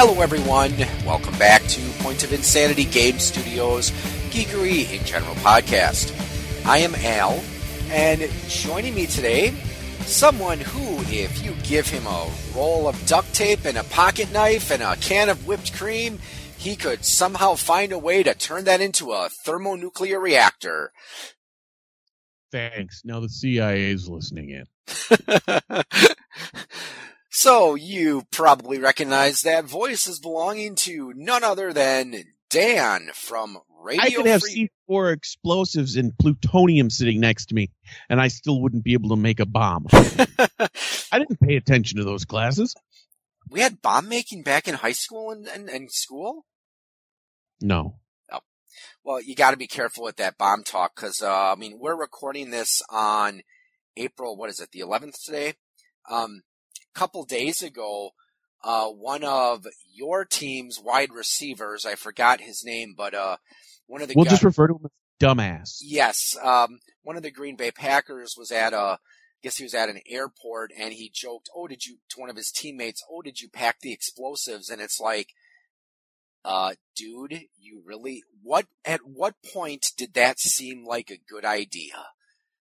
Hello everyone, welcome back to Point of Insanity Game Studios, Geekery in General Podcast. I am Al, and joining me today, someone who, if you give him a roll of duct tape and a pocket knife and a can of whipped cream, he could somehow find a way to turn that into a thermonuclear reactor. Thanks. Now the CIA's listening in. So you probably recognize that voice as belonging to none other than Dan from Radio Free. I could have C4 explosives and plutonium sitting next to me, and I still wouldn't be able to make a bomb. I didn't pay attention to those classes. We had bomb making back in high school and school? No. Well, you got to be careful with that bomb talk because, we're recording this on April, the 11th today? A couple days ago, one of your team's wide receivers, I forgot his name, but one of the we'll just refer to him as dumbass. Yes. One of the Green Bay Packers was at he was at an airport and he joked, to one of his teammates, did you pack the explosives? And it's like, dude, you really, at what point did that seem like a good idea?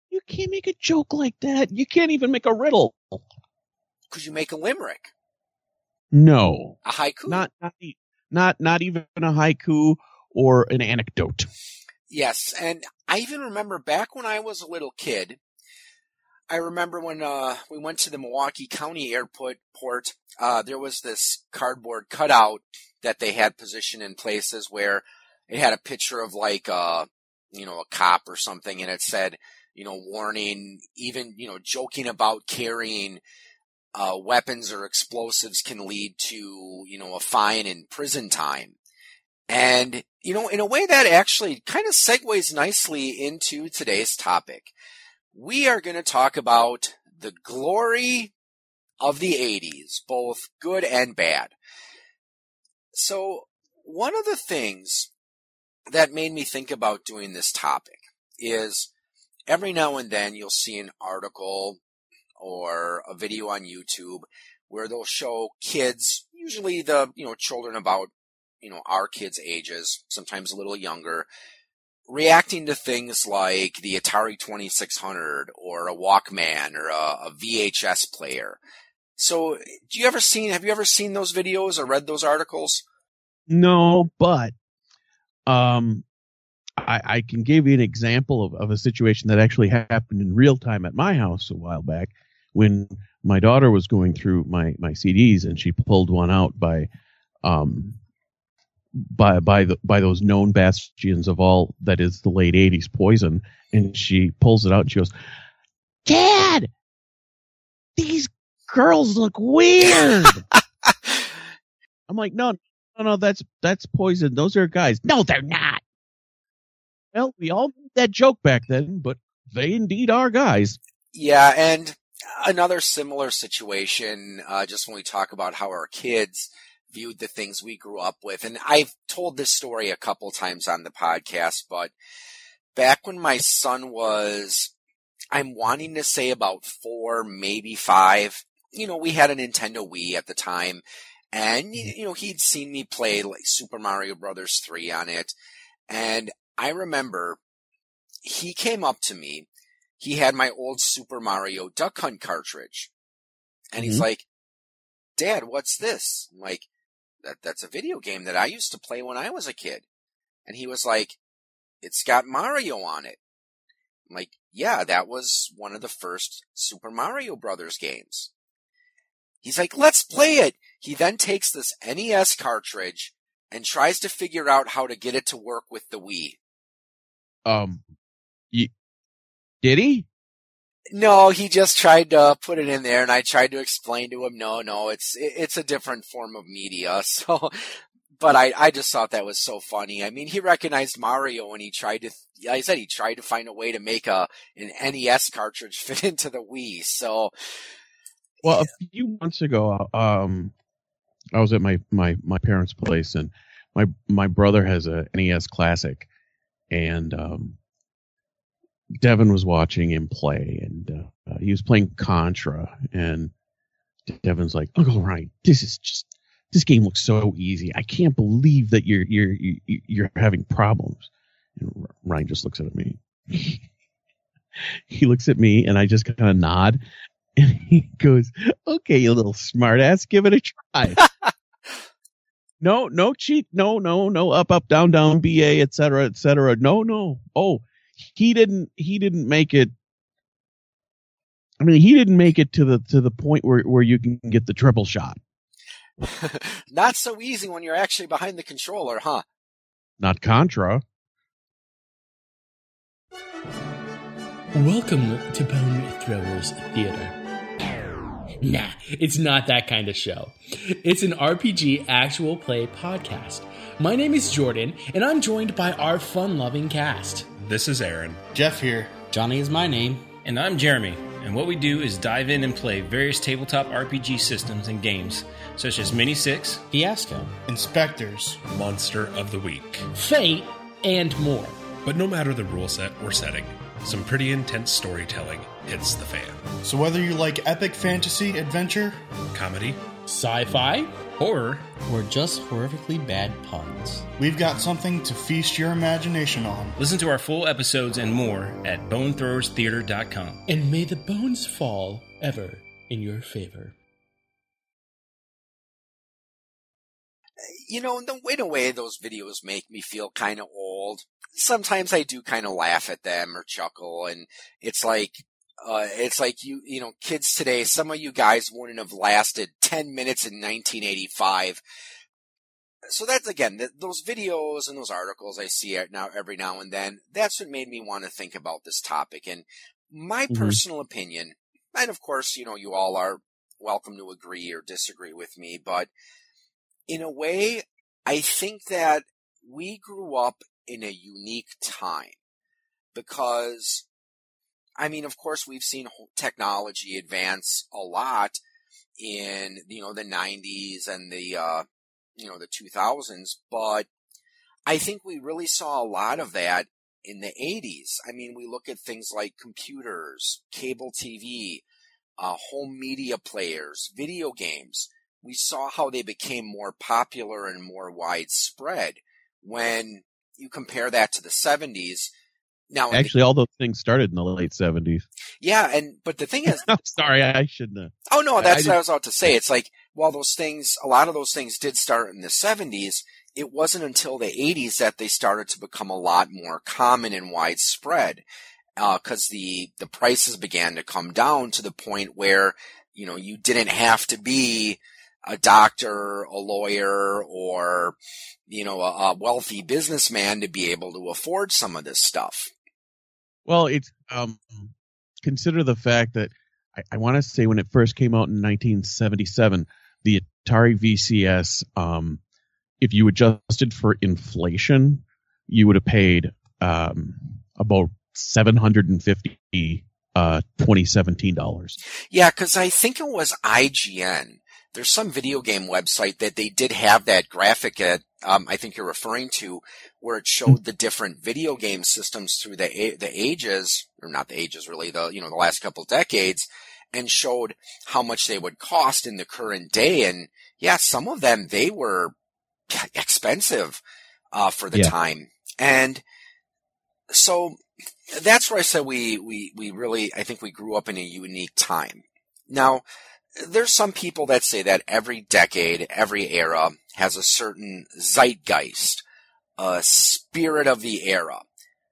You can't make a joke like that. You can't even make a riddle. Could you make a limerick? No. A haiku? Not even a haiku or an anecdote. Yes. And I even remember back when I was a little kid, I remember when we went to the Milwaukee County Airport, there was this cardboard cutout that they had positioned in places where it had a picture of like, a cop or something. And it said, warning, even, joking about carrying weapons or explosives can lead to, a fine and prison time. And, in a way that actually kind of segues nicely into today's topic. We are going to talk about the glory of the 80s, both good and bad. So one of the things that made me think about doing this topic is every now and then you'll see an article or a video on YouTube where they'll show kids, usually the, children about, our kids' ages, sometimes a little younger, reacting to things like the Atari 2600 or a Walkman or a VHS player. So, have you ever seen those videos or read those articles? No, but I can give you an example of a situation that actually happened in real time at my house a while back when my daughter was going through my CDs and she pulled one out by those known bastions of all that is the late 80s, Poison, and she pulls it out and she goes, "Dad, these girls look weird." I'm like, no, that's Poison. Those are guys. No, they're not. Well, we all made that joke back then, but they indeed are guys. Yeah, and another similar situation, just when we talk about how our kids viewed the things we grew up with. And I've told this story a couple times on the podcast, but back when my son was, I'm wanting to say about 4, maybe 5, we had a Nintendo Wii at the time, and, he'd seen me play like Super Mario Brothers 3 on it. And I remember he came up to me. He had my old Super Mario Duck Hunt cartridge. And he's like, "Dad, what's this?" I'm like, that's a video game that I used to play when I was a kid. And he was like, "It's got Mario on it." I'm like, "Yeah, that was one of the first Super Mario Brothers games." He's like, "Let's play it." He then takes this NES cartridge and tries to figure out how to get it to work with the Wii. Did he? No, he just tried to put it in there, and I tried to explain to him, no, it's a different form of media. So, but I just thought that was so funny. I mean, he recognized Mario, and he tried to find a way to make an NES cartridge fit into the Wii. So, well, yeah. A few months ago, I was at my parents' place, and my brother has a NES Classic, and Devin was watching him play, and he was playing Contra, and Devin's like, "Uncle Ryan, this game looks so easy. I can't believe that you're having problems. And Ryan just looks at me. He looks at me, and I just kind of nod. And he goes, "Okay, you little smartass, give it a try." No, cheat. No. Up, down, down, BA, etc., etc. No. Oh, he didn't make it. I mean, he didn't make it to the point where you can get the triple shot. Not so easy when you're actually behind the controller, huh? Not Contra. Welcome to Bone Throwers Theater. Nah, it's not that kind of show. It's an RPG actual play podcast. My name is Jordan, and I'm joined by our fun-loving cast. This is Aaron. Jeff here. Johnny is my name. And I'm Jeremy. And what we do is dive in and play various tabletop RPG systems and games, such as Mini-Six, Fiasco, Inspectors, Monster of the Week, Fate, and more. But no matter the rule set or setting, some pretty intense storytelling hits the fan. So whether you like epic fantasy, adventure, comedy, sci-fi, horror, or just horrifically bad puns, we've got something to feast your imagination on. Listen to our full episodes and more at bonethrowerstheater.com. And may the bones fall ever in your favor. You know, in a way, those videos make me feel kind of old. Sometimes I do kind of laugh at them or chuckle, and it's like you know, kids today, some of you guys wouldn't have lasted 10 minutes in 1985. So that's, again, those videos and those articles I see now every now and then, that's what made me want to think about this topic. And my personal opinion, and of course, you know, you all are welcome to agree or disagree with me, but in a way, I think that we grew up in a unique time because, I mean, of course, we've seen technology advance a lot in, you know, the 90s and the, you know, the 2000s, but I think we really saw a lot of that in the 80s. I mean, we look at things like computers, cable TV, home media players, video games. We saw how they became more popular and more widespread. When you compare that to the 70s, now actually all those things started in the late 70s. Yeah, but the thing is, I'm sorry, I shouldn't have. Oh no, that's what I was about to say. It's like while those things, a lot of those things did start in the 70s. It wasn't until the 80s that they started to become a lot more common and widespread, because the prices began to come down to the point where, you know, you didn't have to be a doctor, a lawyer, or, you know, a wealthy businessman to be able to afford some of this stuff. Well, it's consider the fact that I want to say when it first came out in 1977, the Atari VCS, if you adjusted for inflation, you would have paid about $750 $2017. Yeah, because I think it was IGN. There's some video game website that they did have that graphic at, I think you're referring to, where it showed the different video game systems through the ages, or not the ages really, the last couple decades, and showed how much they would cost in the current day. And yeah, some of them, they were expensive, for the time. And so that's where I said we really, I think we grew up in a unique time. Now, there's some people that say that every decade, every era has a certain zeitgeist, a spirit of the era.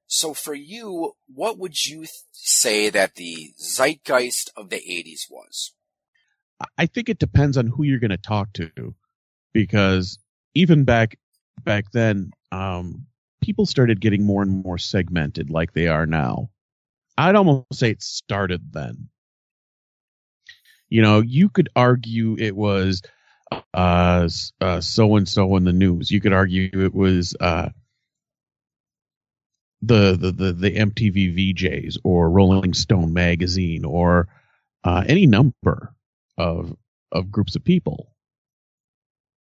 So for you, what would you say that the zeitgeist of the 80s was? I think it depends on who you're going to talk to, because even back then, people started getting more and more segmented like they are now. I'd almost say it started then. You know, you could argue it was so-and-so in the news. You could argue it was the MTV VJs or Rolling Stone magazine or any number of groups of people.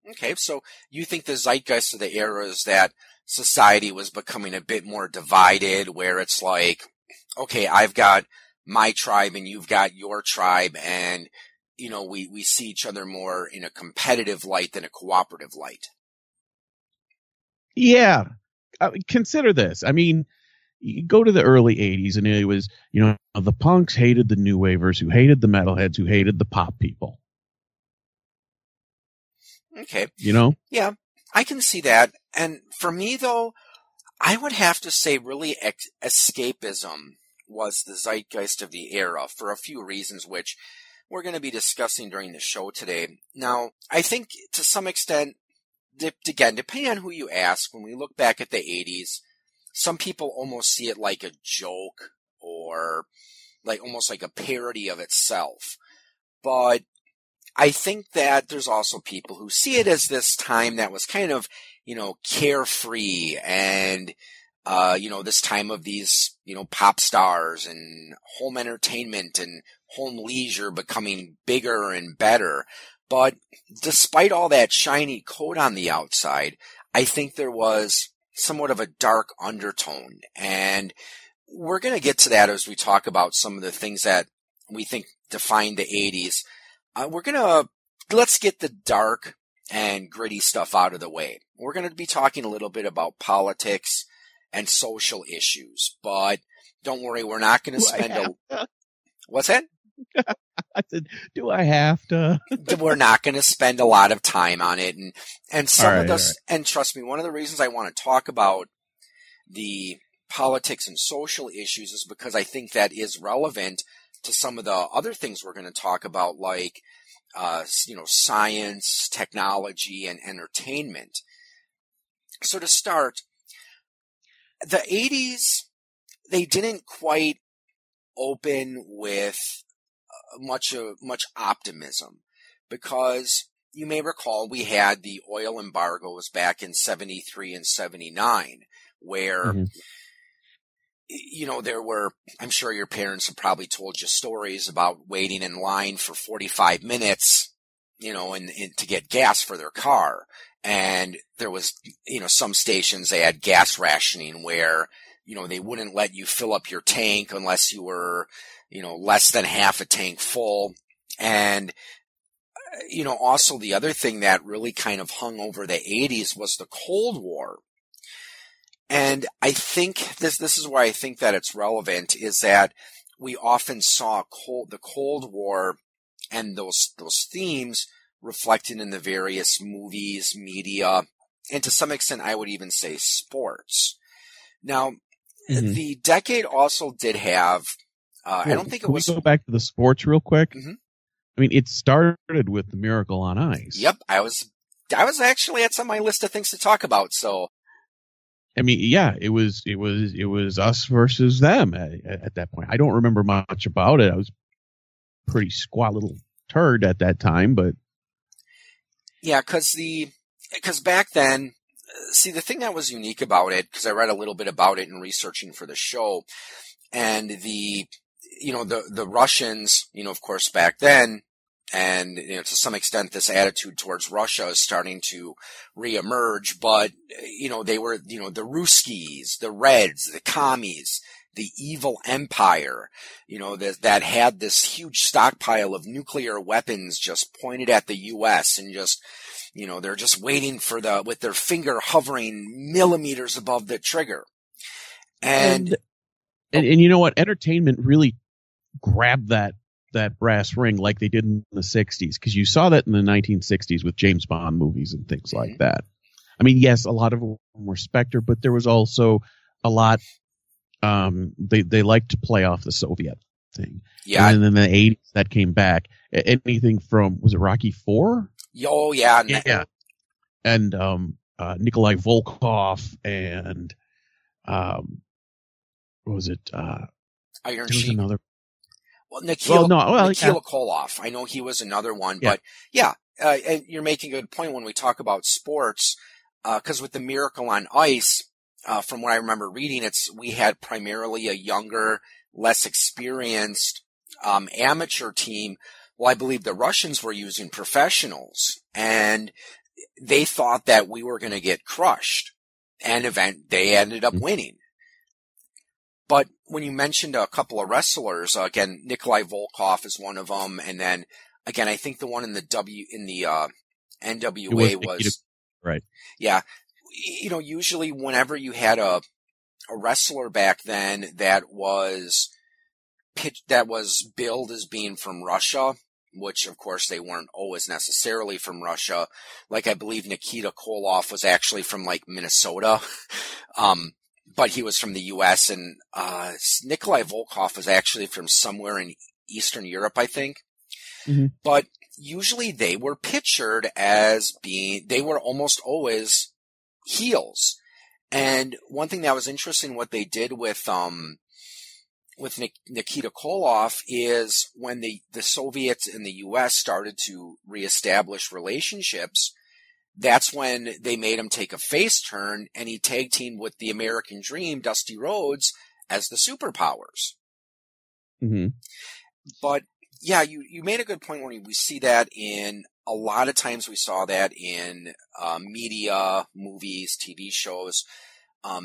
Okay, so you think the zeitgeist of the era is that society was becoming a bit more divided, where it's like, okay, I've got my tribe and you've got your tribe, and you know, we see each other more in a competitive light than a cooperative light. Yeah. Consider this. I mean, you go to the early 80s and it was, you know, the punks hated the new wavers who hated the metalheads who hated the pop people. Okay. You know? Yeah, I can see that. And for me, though, I would have to say really escapism was the zeitgeist of the era for a few reasons, which we're going to be discussing during the show today. Now, I think to some extent, again, depending on who you ask, when we look back at the 80s, some people almost see it like a joke or like almost like a parody of itself. But I think that there's also people who see it as this time that was kind of, you know, carefree and, you know, this time of these, you know, pop stars and home entertainment and home leisure becoming bigger and better. But despite all that shiny coat on the outside, I think there was somewhat of a dark undertone. And we're going to get to that as we talk about some of the things that we think defined the 80s. Let's get the dark and gritty stuff out of the way. We're going to be talking a little bit about politics and social issues, but don't worry, we're not going to spend What's that? I said, do I have to? We're not going to spend a lot of time on it. And some of those, and trust me, one of the reasons I want to talk about the politics and social issues is because I think that is relevant to some of the other things we're going to talk about, like, you know, science, technology, and entertainment. So to start, the 80s, they didn't quite open with much optimism, because you may recall we had the oil embargoes back in 73 and 79 where, mm-hmm. you know, there were, I'm sure your parents have probably told you stories about waiting in line for 45 minutes, you know, and to get gas for their car. And there was, you know, some stations they had gas rationing where, you know, they wouldn't let you fill up your tank unless you were, you know, less than half a tank full. And, you know, also the other thing that really kind of hung over the 80s was the Cold War. And I think this is why I think that it's relevant, is that we often saw the Cold War and those themes reflected in the various movies, media, and to some extent, I would even say sports. Now, mm-hmm. the decade also did have, I don't think it was. Can we go back to the sports real quick? Mm-hmm. I mean, it started with the Miracle on Ice. Yep. I was actually, that's on my list of things to talk about. So. I mean, yeah, it was us versus them at that point. I don't remember much about it. I was pretty squat little turd at that time, but. Yeah, because back then, see, the thing that was unique about it, because I read a little bit about it in researching for the show, and the Russians, you know, of course, back then, and, you know, to some extent, this attitude towards Russia is starting to reemerge, but, you know, they were, you know, the Ruskies, the Reds, the commies, the evil empire, you know, that had this huge stockpile of nuclear weapons just pointed at the U.S. and just, you know, they're just waiting for with their finger hovering millimeters above the trigger. And you know what? Entertainment really grabbed that brass ring like they did in the 60s, because you saw that in the 1960s with James Bond movies and things like that. I mean, yes, a lot of them were Spectre, but there was also a lot. They liked to play off the Soviet thing. Yeah. And then in the 80s, that came back. Anything from, was it Rocky IV? Oh, yeah. Yeah. And Nikolai Volkov and what was it? Iron Sheik. Another. Well, Nikita Koloff. I know he was another one, yeah. But yeah, and you're making a good point when we talk about sports, because with the Miracle on Ice, from what I remember reading, we had primarily a younger, less experienced amateur team. Well, I believe the Russians were using professionals, and they thought that we were going to get crushed, and they ended up winning. But when you mentioned a couple of wrestlers, again, Nikolai Volkov is one of them, and then Again, I think the one in the NWA was right. Yeah. You know, usually whenever you had a wrestler back then that was billed as being from Russia, which of course they weren't always necessarily from Russia. Like I believe Nikita Koloff was actually from like Minnesota. But he was from the US, and Nikolai Volkov was actually from somewhere in Eastern Europe, I think. Mm-hmm. But usually they were pictured as being, they were almost always heels. And one thing that was interesting, what they did with Nikita Koloff is when the Soviets and the US started to reestablish relationships, that's when they made him take a face turn, and he tag teamed with the American Dream, Dusty Rhodes, as the Superpowers. Mm-hmm. But yeah, you made a good point when we see that in a lot of times we saw that in media, movies, TV shows. And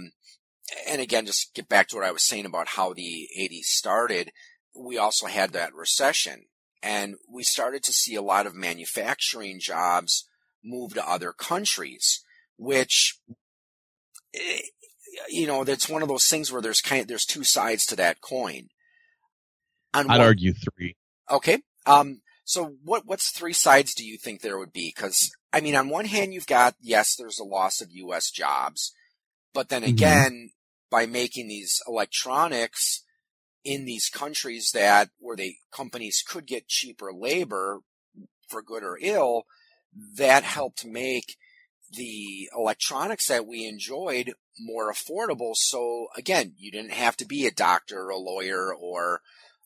again, just get back to what I was saying about how the 80s started. We also had that recession, and we started to see a lot of manufacturing jobs move to other countries, which, you know, that's one of those things where there's two sides to that coin. I'd argue three. Okay. So what's three sides do you think there would be? Because I mean, on one hand, you've got, yes, there's a loss of U.S. jobs, but then again, mm-hmm. by making these electronics in these countries where companies could get cheaper labor for good or ill, that helped make the electronics that we enjoyed more affordable. So again, you didn't have to be a doctor or a lawyer or,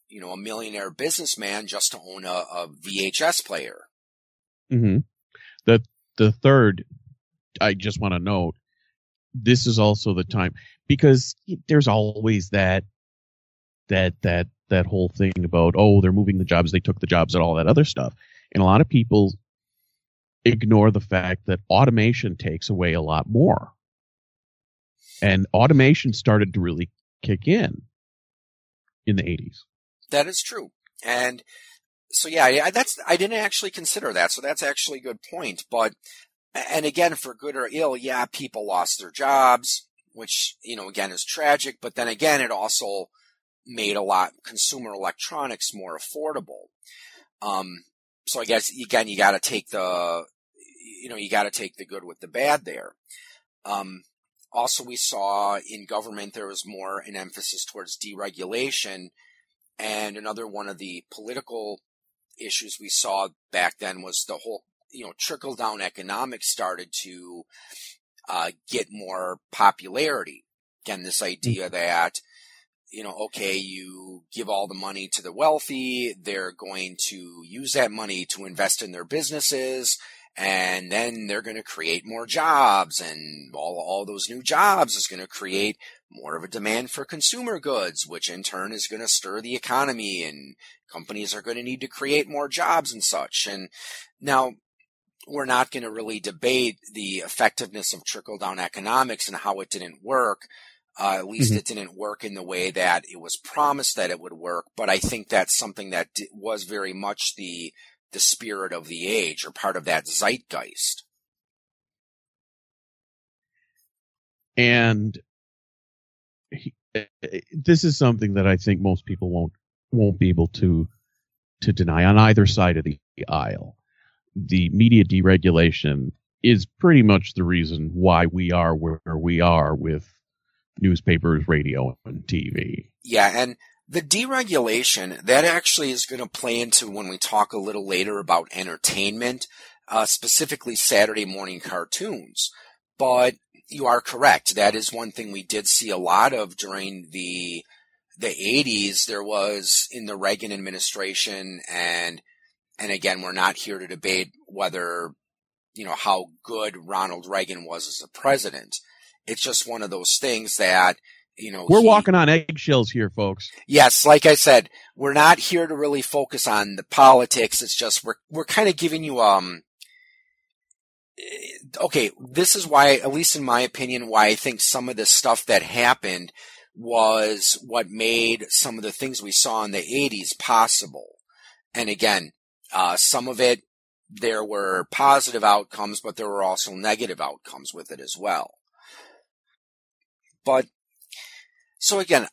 you know, a millionaire businessman just to own a VHS player. Mm-hmm. The third, I just want to note, this is also the time, because there's always that whole thing about, oh, they're moving the jobs, they took the jobs, and all that other stuff. And a lot of people ignore the fact that automation takes away a lot more. And automation started to really kick in the 80s. That is true. And so, yeah, I didn't actually consider that. So that's actually a good point. But, and again, for good or ill, yeah, people lost their jobs, which, you know, again, is tragic. But then again, it also made a lot consumer electronics more affordable. So I guess, again, you got to take the good with the bad there. Also, we saw in government, there was more an emphasis towards deregulation. And another one of the political issues we saw back then was the whole, you know, trickle-down economics started to get more popularity. Again, this idea that, you know, okay, you give all the money to the wealthy, they're going to use that money to invest in their businesses, and then they're going to create more jobs, and all those new jobs is going to create more of a demand for consumer goods, which in turn is going to stir the economy, and companies are going to need to create more jobs and such. And now we're not going to really debate the effectiveness of trickle-down economics and how it didn't work. At least mm-hmm. It didn't work in the way that it was promised that it would work. But I think that's something that was very much the spirit of the age, or part of that zeitgeist. And this is something that I think most people won't be able to deny on either side of the aisle. The media deregulation is pretty much the reason why we are where we are with newspapers, radio, and TV. Yeah, and the deregulation, that actually is going to play into when we talk a little later about entertainment, specifically Saturday morning cartoons. But you are correct. That is one thing we did see a lot of during the 80s. There was, in the Reagan administration, and again, we're not here to debate whether, you know, how good Ronald Reagan was as a president. It's just one of those things that, you know, we're walking on eggshells here, folks. Yes, like I said, we're not here to really focus on the politics. It's just we're kind of giving you okay, this is why, at least in my opinion, why I think some of the stuff that happened was what made some of the things we saw in the 80s possible. And again, Some of it, there were positive outcomes, but there were also negative outcomes with it as well. But, so again,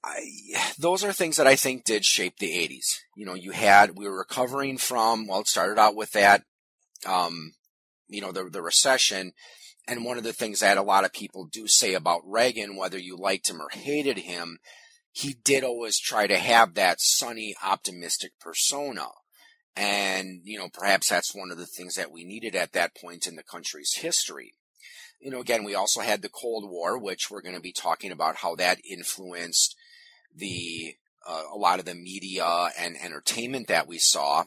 those are things that I think did shape the 80s. You know, we were recovering from, well, it started out with that, the recession. And one of the things that a lot of people do say about Reagan, whether you liked him or hated him, he did always try to have that sunny, optimistic persona. And, you know, perhaps that's one of the things that we needed at that point in the country's history. You know, again, we also had the Cold War, which we're going to be talking about how that influenced a lot of the media and entertainment that we saw.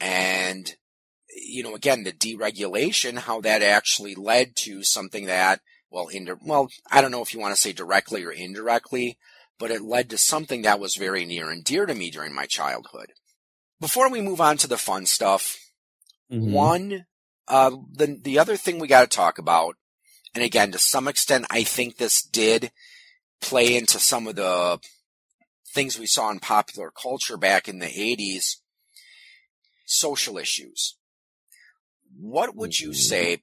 And, you know, again, the deregulation, how that actually led to something that, I don't know if you want to say directly or indirectly, but it led to something that was very near and dear to me during my childhood. Before we move on to the fun stuff, the other thing we got to talk about, and again, to some extent, I think this did play into some of the things we saw in popular culture back in the 80s, social issues. What would you say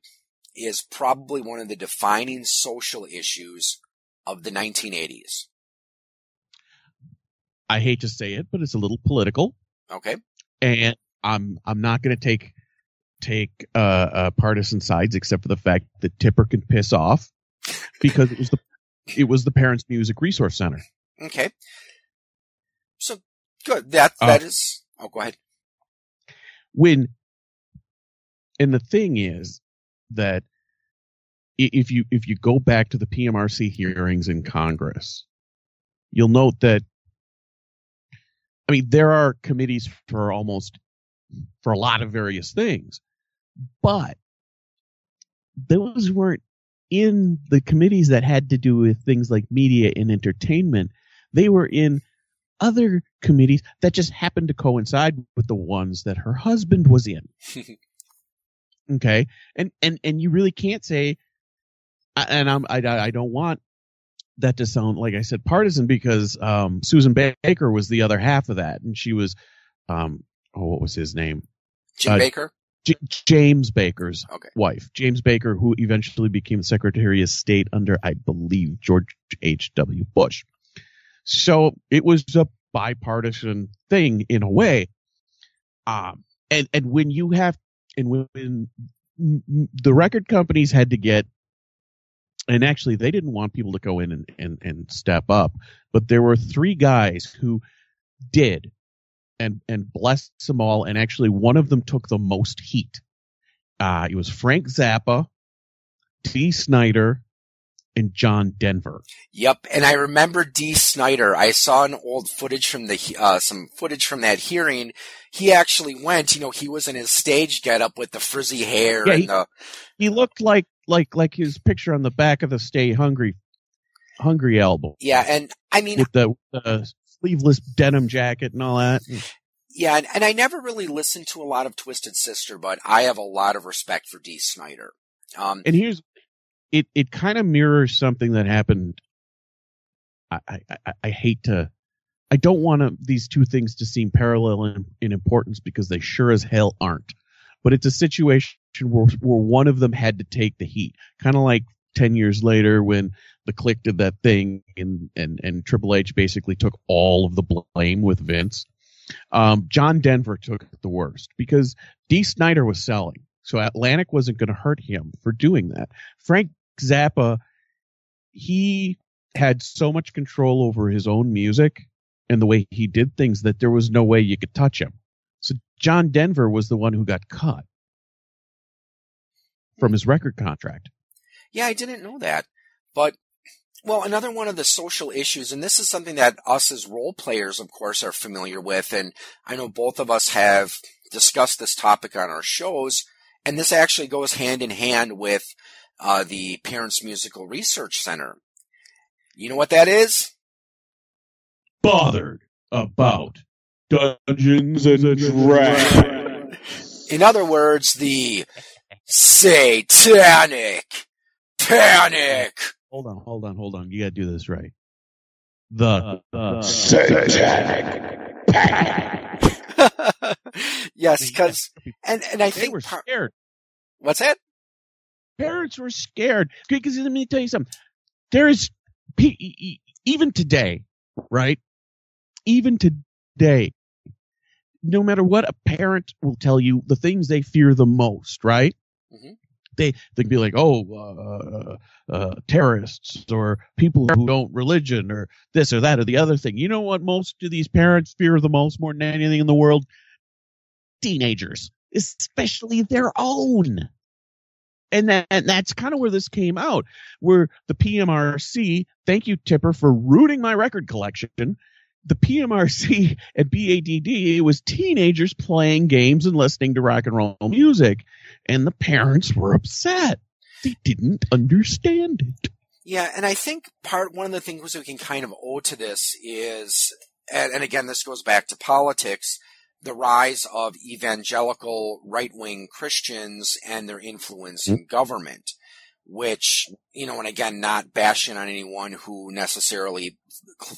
is probably one of the defining social issues of the 1980s? I hate to say it, but it's a little political. Okay. And I'm not going to take partisan sides, except for the fact that Tipper can piss off because it was the Parents Music Resource Center. Okay. So good. That is go ahead. The thing is that if you go back to the PMRC hearings in Congress, you'll note that there are committees for a lot of various things, but those weren't in the committees that had to do with things like media and entertainment. They were in other committees that just happened to coincide with the ones that her husband was in. Okay. And you really can't say, and I don't want that to sound, like I said, partisan, because Susan Baker was the other half of that. And she was, what was his name? Jim Baker? James Baker's wife. James Baker, who eventually became Secretary of State under, I believe, George H.W. Bush. So it was a bipartisan thing in a way. And when you have, and when the record companies had to get, and actually, they didn't want people to go in and step up. But there were three guys who did, and blessed them all. And actually, one of them took the most heat. It was Frank Zappa, Dee Snyder, and John Denver. Yep, and I remember Dee Snyder. I saw an old footage from some footage from that hearing. He actually went. You know, he was in his stage getup with the frizzy hair. Yeah, and he looked like. Like his picture on the back of the Stay Hungry album. Yeah, and I mean with the sleeveless denim jacket and all that. Yeah, and I never really listened to a lot of Twisted Sister, but I have a lot of respect for Dee Snyder. And here's it kind of mirrors something that happened. I don't want these two things to seem parallel in importance, because they sure as hell aren't. But it's a situation where one of them had to take the heat, kind of like 10 years later when the Clique did that thing and Triple H basically took all of the blame with Vince. John Denver took the worst because Dee Snyder was selling, so Atlantic wasn't going to hurt him for doing that. Frank Zappa, he had so much control over his own music and the way he did things that there was no way you could touch him. So John Denver was the one who got cut from his record contract. Yeah, I didn't know that. But, another one of the social issues, and this is something that us as role players, of course, are familiar with, and I know both of us have discussed this topic on our shows, and this actually goes hand in hand with the Parents Musical Research Center. You know what that is? Bothered about Dungeons and Dragons. In other words, the Satanic Panic. Hold on. You gotta do this right. The Satanic Panic. Yes, because and I think they were scared. What's that? Parents were scared because let me tell you something. There is even today, right? Even today, no matter what, a parent will tell you the things they fear the most, right? Mm-hmm. They can be like, terrorists or people who don't religion or this or that or the other thing. You know what most of these parents fear the most more than anything in the world? Teenagers, especially their own. And that's kind of where this came out, where the PMRC, thank you, Tipper, for ruining my record collection. The PMRC at BADD, it was teenagers playing games and listening to rock and roll music. And the parents were upset. They didn't understand it. Yeah, and I think one of the things we can kind of owe to this is, and again, this goes back to politics, the rise of evangelical right-wing Christians and their influence in government, which, you know, and again, not bashing on anyone who necessarily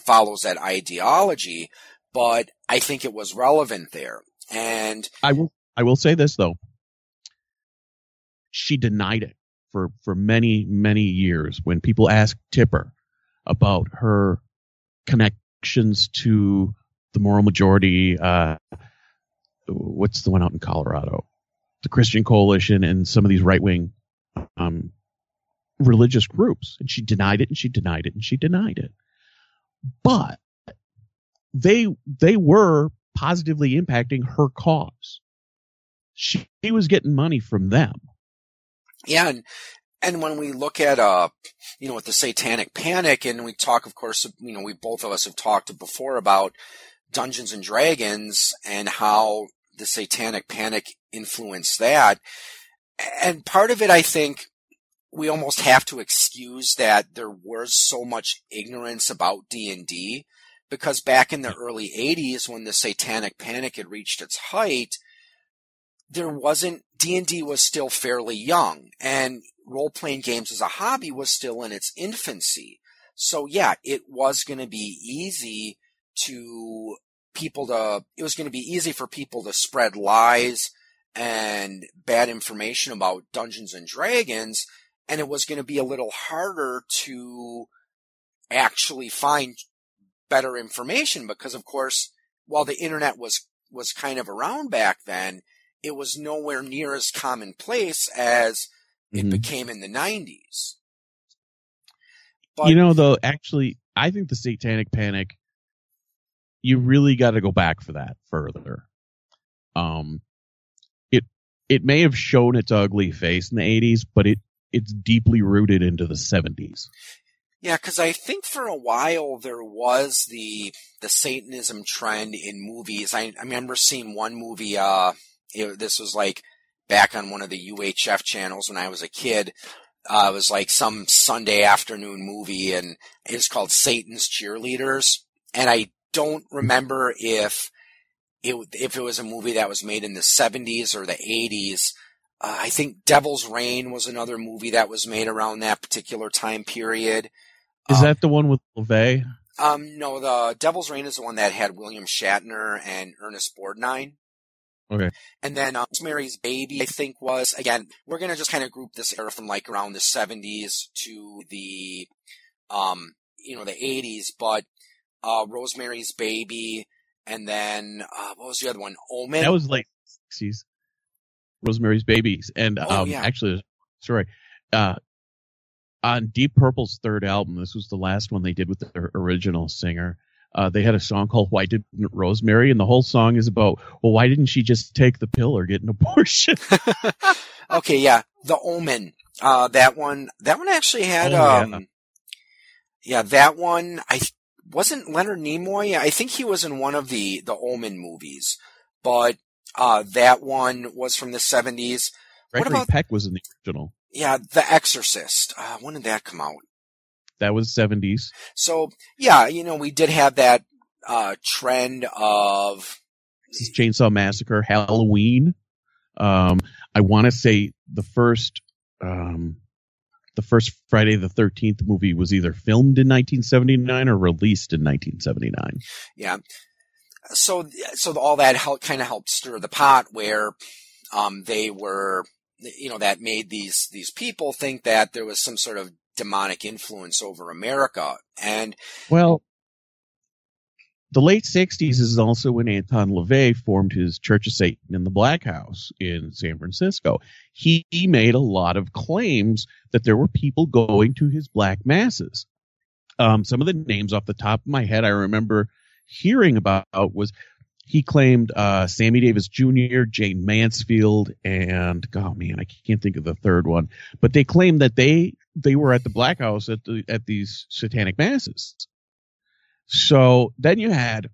follows that ideology, but I think it was relevant there. And I will say this, though. She denied it for many, many years when people asked Tipper about her connections to the moral majority. What's the one out in Colorado? The Christian Coalition and some of these right-wing religious groups. And she denied it, and she denied it, and she denied it. But they were positively impacting her cause. She was getting money from them. Yeah, and when we look at at the Satanic Panic, and we talk, of course, you know, we both of us have talked before about Dungeons and Dragons and how the Satanic Panic influenced that. And part of it, I think, we almost have to excuse that there was so much ignorance about D&D, because back in the early 80s, when the Satanic Panic had reached its height, D&D was still fairly young, and role-playing games as a hobby was still in its infancy. So yeah, it was going to be easy for people to spread lies and bad information about Dungeons and Dragons, and it was going to be a little harder to actually find better information because, of course, while the internet was kind of around back then, it was nowhere near as commonplace as it became in the 90s. But, you know, though, actually, I think the Satanic Panic, you really got to go back for that further. It may have shown its ugly face in the 80s, but it's deeply rooted into the 70s. Yeah, because I think for a while there was the Satanism trend in movies. I remember seeing one movie... this was like back on one of the UHF channels when I was a kid. It was like some Sunday afternoon movie, and it was called Satan's Cheerleaders. And I don't remember if it was a movie that was made in the 70s or the 80s. I think Devil's Rain was another movie that was made around that particular time period. Is that the one with LaVey? No, the Devil's Rain is the one that had William Shatner and Ernest Borgnine. Okay. And then Rosemary's Baby, I think, was, again, we're going to just kind of group this era from like around the 70s to the, the 80s, but Rosemary's Baby, and then what was the other one? Omen? That was like 60s. Rosemary's Baby. And on Deep Purple's third album, this was the last one they did with their original singer. They had a song called Why Didn't Rosemary? And the whole song is about, well, why didn't she just take the pill or get an abortion? Okay, yeah. The Omen. That one actually had... that one... wasn't Leonard Nimoy? I think he was in one of the Omen movies. But that one was from the 70s. Gregory Peck was in the original. Yeah, The Exorcist. When did that come out? That was 70s. So, yeah, you know, we did have that trend of... Chainsaw Massacre, Halloween. I want to say the first Friday the 13th movie was either filmed in 1979 or released in 1979. Yeah. So all that kind of helped stir the pot where they were, you know, that made these people think that there was some sort of demonic influence over America. And well, the late 60s is also when Anton LaVey formed his Church of Satan in the Black House in San Francisco. He made a lot of claims that there were people going to his black masses. Some of the names off the top of my head I remember hearing about was he claimed Sammy Davis Jr., Jane Mansfield, and oh man, I can't think of the third one. But they claimed that they were at the Black House at these satanic masses. So then you had,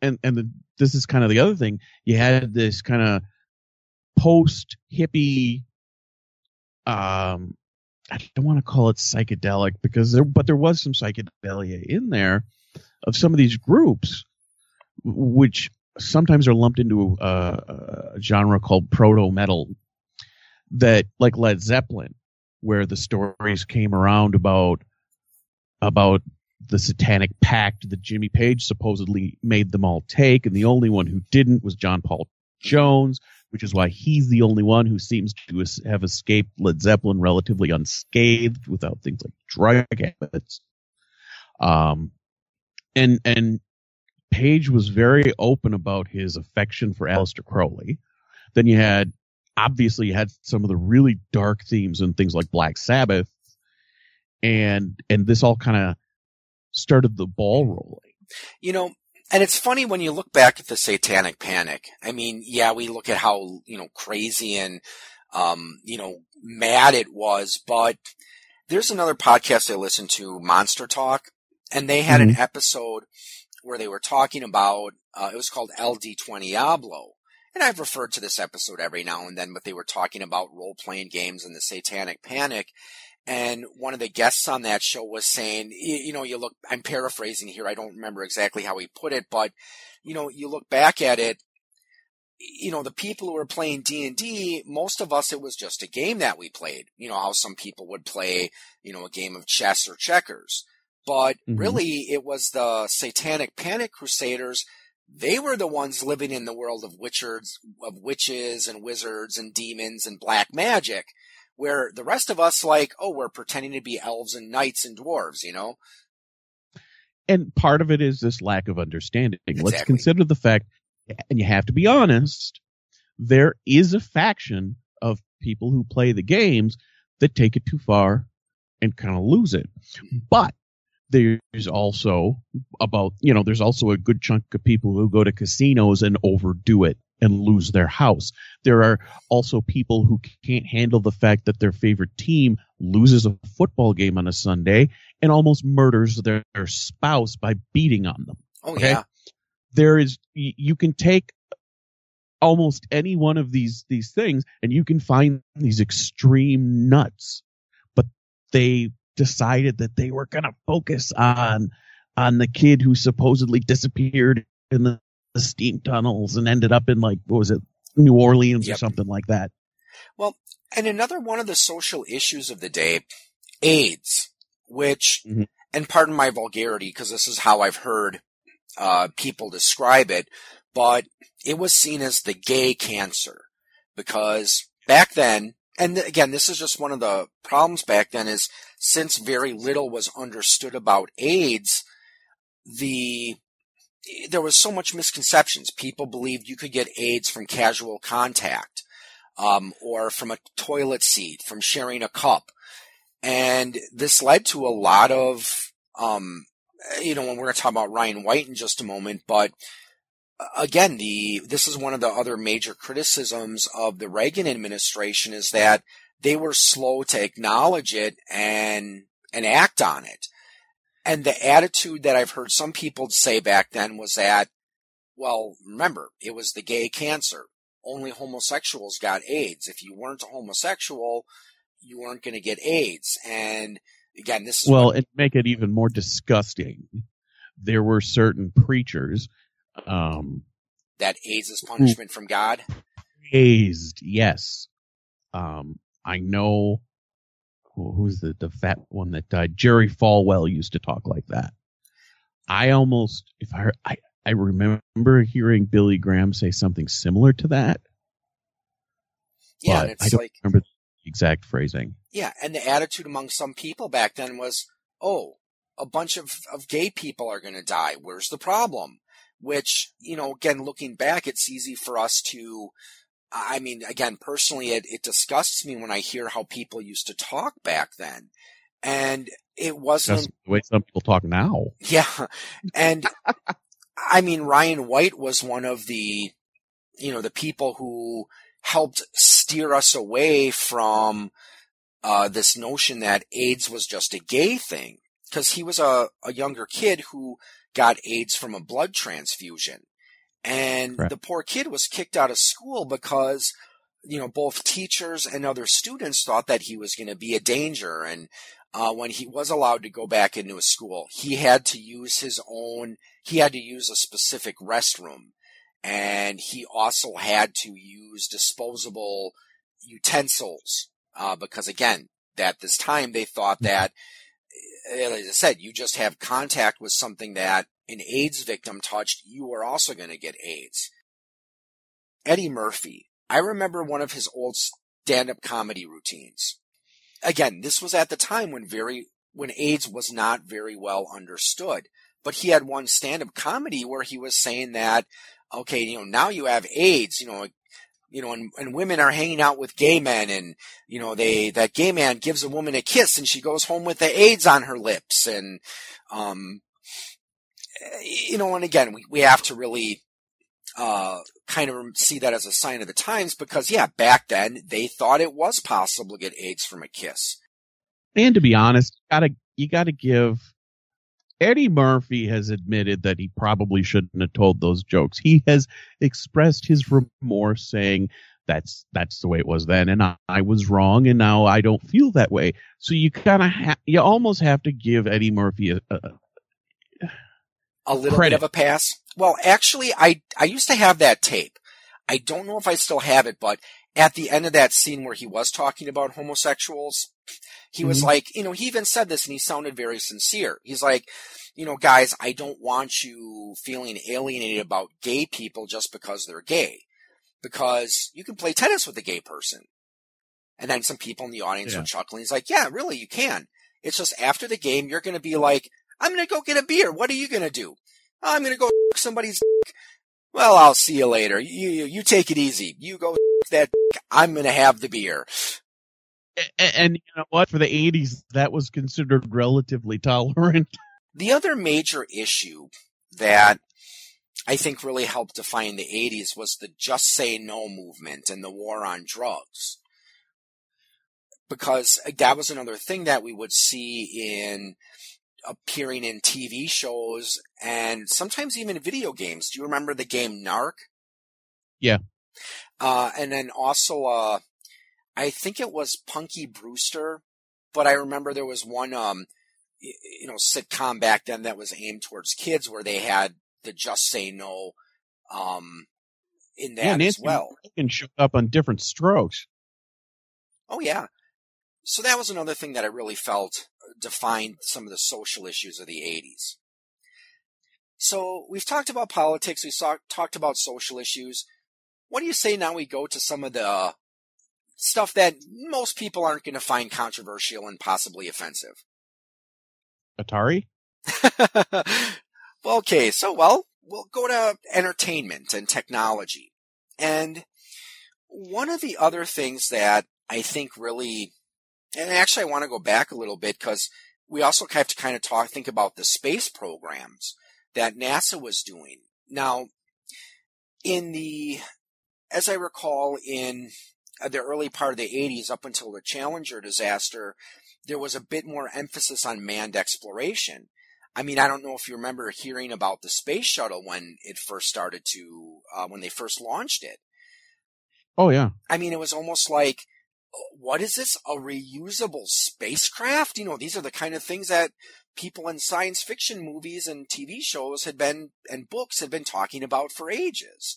this is kind of the other thing, you had this kind of post-hippie, I don't want to call it psychedelic, but there was some psychedelia in there of some of these groups, which sometimes are lumped into a genre called proto-metal, that, like Led Zeppelin, where the stories came around about the satanic pact that Jimmy Page supposedly made them all take, and the only one who didn't was John Paul Jones, which is why he's the only one who seems to have escaped Led Zeppelin relatively unscathed without things like drug habits. And Page was very open about his affection for Aleister Crowley. Then you had some of the really dark themes and things like Black Sabbath, and this all kind of started the ball rolling. You know, and it's funny when you look back at the Satanic Panic. I mean, yeah, we look at how, you know, crazy and, you know, mad it was, but there's another podcast I listened to, Monster Talk, and they had an episode where they were talking about, it was called El Diablo. And I've referred to this episode every now and then, but they were talking about role-playing games and the Satanic Panic. And one of the guests on that show was saying, you know, you look, I'm paraphrasing here, I don't remember exactly how he put it, but, you know, you look back at it, you know, the people who were playing D&D, most of us, it was just a game that we played. You know, how some people would play, you know, a game of chess or checkers. But really, it was the Satanic Panic Crusaders. They were the ones living in the world of witches and wizards and demons and black magic, where the rest of us, like, oh, we're pretending to be elves and knights and dwarves, you know? And part of it is this lack of understanding. Exactly. Let's consider the fact, and you have to be honest, there is a faction of people who play the games that take it too far and kind of lose it. But there's also a good chunk of people who go to casinos and overdo it and lose their house. There are also people who can't handle the fact that their favorite team loses a football game on a Sunday and almost murders their spouse by beating on them. Oh, okay? Yeah. You can take almost any one of these things and you can find these extreme nuts, but they decided that they were going to focus on the kid who supposedly disappeared in the steam tunnels and ended up in, like, what was it, New Orleans or something like that. Well, and another one of the social issues of the day, AIDS, which, and pardon my vulgarity because this is how I've heard people describe it, but it was seen as the gay cancer because back then, and again, this is just one of the problems back then is since very little was understood about AIDS, there was so much misconceptions. People believed you could get AIDS from casual contact, or from a toilet seat, from sharing a cup. And this led to a lot of, you know, when we're going to talk about Ryan White in just a moment, but again, this is one of the other major criticisms of the Reagan administration is that they were slow to acknowledge it and act on it. And the attitude that I've heard some people say back then was that, well, remember, it was the gay cancer. Only homosexuals got AIDS. If you weren't a homosexual, you weren't going to get AIDS. And again, this is... Well, it make it even more disgusting. There were certain preachers... that AIDS is punishment from God? Praised, yes. I know who's the fat one that died. Jerry Falwell used to talk like that. I almost, if I, heard, I I remember hearing Billy Graham say something similar to that. Yeah, and it's I don't remember the exact phrasing. Yeah, and the attitude among some people back then was, oh, a bunch of gay people are going to die. Where's the problem? Which, you know, again, looking back, it's easy for us to, I mean, again, personally, it disgusts me when I hear how people used to talk back then. And it wasn't... That's the way some people talk now. Yeah. And, I mean, Ryan White was one of the, you know, the people who helped steer us away from this notion that AIDS was just a gay thing. Because he was a younger kid who got AIDS from a blood transfusion. And right. The poor kid was kicked out of school because, you know, both teachers and other students thought that he was going to be a danger. And when he was allowed to go back into a school, he had to use a specific restroom. And he also had to use disposable utensils because, again, at this time they thought that, as I said, you just have contact with something that an AIDS victim touched, you are also going to get AIDS. Eddie Murphy. I remember one of his old stand-up comedy routines. Again, this was at the time when AIDS was not very well understood. But he had one stand-up comedy where he was saying that, okay, you know, now you have AIDS, you know, and women are hanging out with gay men, and you know that gay man gives a woman a kiss, and she goes home with the AIDS on her lips, and you know, and again, we have to really kind of see that as a sign of the times because, yeah, back then they thought it was possible to get AIDS from a kiss. And to be honest, you gotta give. Eddie Murphy has admitted that he probably shouldn't have told those jokes. He has expressed his remorse saying that's the way it was then, and I was wrong, and now I don't feel that way. So you kind of you almost have to give Eddie Murphy a little credit. Bit of a pass. Well, actually, I used to have that tape. I don't know if I still have it, but at the end of that scene where he was talking about homosexuals, he was like, you know, he even said this and he sounded very sincere. He's like, you know, guys, I don't want you feeling alienated about gay people just because they're gay, because you can play tennis with a gay person. And then some people in the audience were chuckling. He's like, yeah, really, you can. It's just after the game, you're going to be like, I'm going to go get a beer. What are you going to do? I'm going to go somebody's dick. Well, I'll see you later. You take it easy. You go that dick. I'm going to have the beer. And you know what? For the 80s, that was considered relatively tolerant. The other major issue that I think really helped define the 80s was the Just Say No movement and the war on drugs. Because that was another thing that we would see in appearing in TV shows and sometimes even video games. Do you remember the game Narc? Yeah. And then also... I think it was Punky Brewster, but I remember there was one, you know, sitcom back then that was aimed towards kids where they had the Just Say No, in that as well. And showed up on different strokes. Oh yeah. So that was another thing that I really felt defined some of the social issues of the 80s. So we've talked about politics. We've talked about social issues. What do you say now we go to some of the stuff that most people aren't going to find controversial and possibly offensive? Atari? Okay, we'll go to entertainment and technology. And one of the other things that I think really, and actually I want to go back a little bit because we also have to kind of think about the space programs that NASA was doing. Now, as I recall, in the early part of the 80s up until the Challenger disaster, there was a bit more emphasis on manned exploration. I mean, I don't know if you remember hearing about the space shuttle when it first started to, when they first launched it. Oh, yeah. I mean, it was almost like, what is this? A reusable spacecraft? You know, these are the kind of things that people in science fiction movies and TV shows and books had been talking about for ages.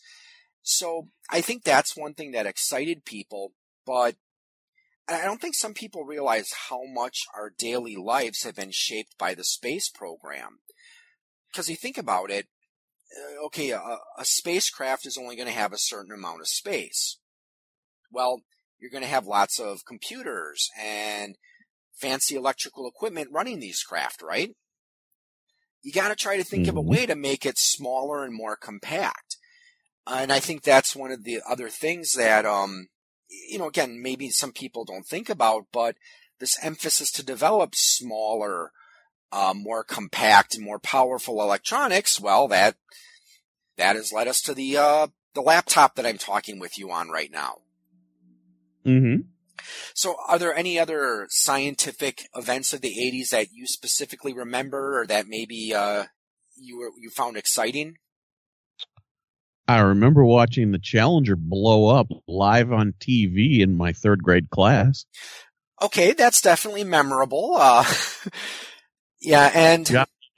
So I think that's one thing that excited people, but I don't think some people realize how much our daily lives have been shaped by the space program. Because you think about it, okay, a spacecraft is only going to have a certain amount of space. Well, you're going to have lots of computers and fancy electrical equipment running these craft, right? You got to try to think of a way to make it smaller and more compact. And I think that's one of the other things that, you know, again, maybe some people don't think about, but this emphasis to develop smaller, more compact and more powerful electronics, well, that has led us to the laptop that I'm talking with you on right now. Mm-hmm. So are there any other scientific events of the 80s that you specifically remember or that maybe you found exciting? I remember watching the Challenger blow up live on TV in my third grade class. Okay, that's definitely memorable. Yeah, and...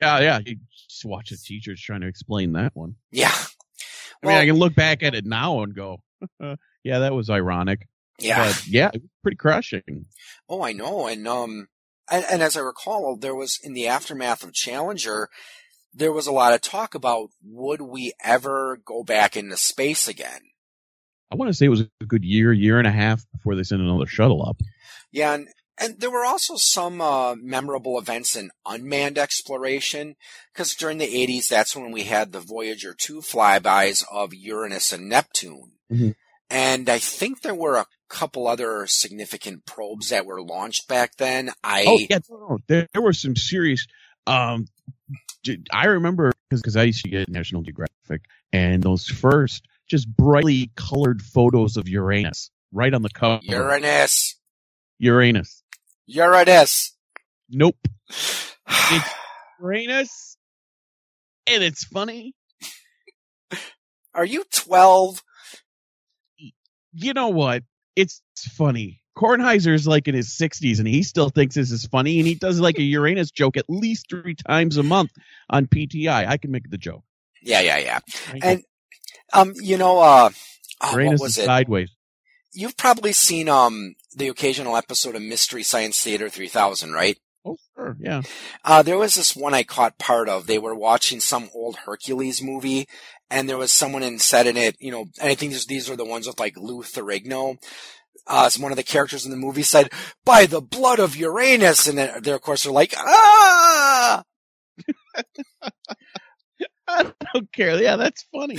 Yeah. You just watch the teachers trying to explain that one. Yeah. I mean, I can look back at it now and go, yeah, that was ironic. Yeah. But yeah, it was pretty crushing. Oh, I know. And and as I recall, there was, in the aftermath of Challenger, there was a lot of talk about, would we ever go back into space again? I want to say it was a good year and a half before they sent another shuttle up. Yeah, and there were also some memorable events in unmanned exploration, because during the 80s, that's when we had the Voyager 2 flybys of Uranus and Neptune. Mm-hmm. And I think there were a couple other significant probes that were launched back then. There were some serious... I remember, because I used to get National Geographic, and those first just brightly colored photos of Uranus right on the cover. Uranus. Nope. It's Uranus, and it's funny. Are you 12? You know what? It's funny. Kornheiser's like in his 60s, and he still thinks this is funny, and he does like a Uranus joke at least 3 times a month on PTI. I can make the joke. Yeah. And, you know, Uranus is sideways. You've probably seen the occasional episode of Mystery Science Theater 3000, right? Oh, sure, yeah. There was this one I caught part of. They were watching some old Hercules movie, and there was someone said in it, you know, and I think these are the ones with, like, Lou Ferrigno. One of the characters in the movie said, "By the blood of Uranus," and then they, of course, are like, "Ah!" I don't care. Yeah, that's funny.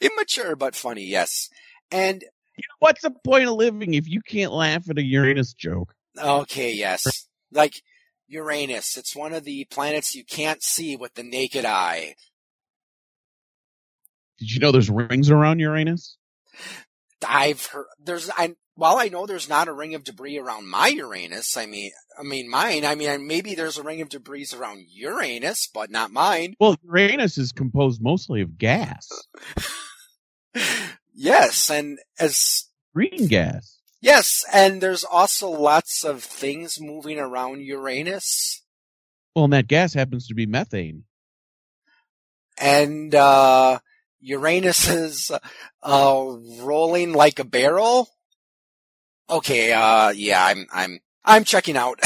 Immature but funny, yes. And you know, what's the point of living if you can't laugh at a Uranus joke? Okay, yes. Like Uranus, it's one of the planets you can't see with the naked eye. Did you know there's rings around Uranus? I've heard there's. I know there's not a ring of debris around my Uranus. I mean mine. I mean, maybe there's a ring of debris around Uranus, but not mine. Well, Uranus is composed mostly of gas. Yes, and as green gas. Yes, and there's also lots of things moving around Uranus. Well, and that gas happens to be methane. And Uranus is rolling like a barrel. Okay, yeah, I'm checking out.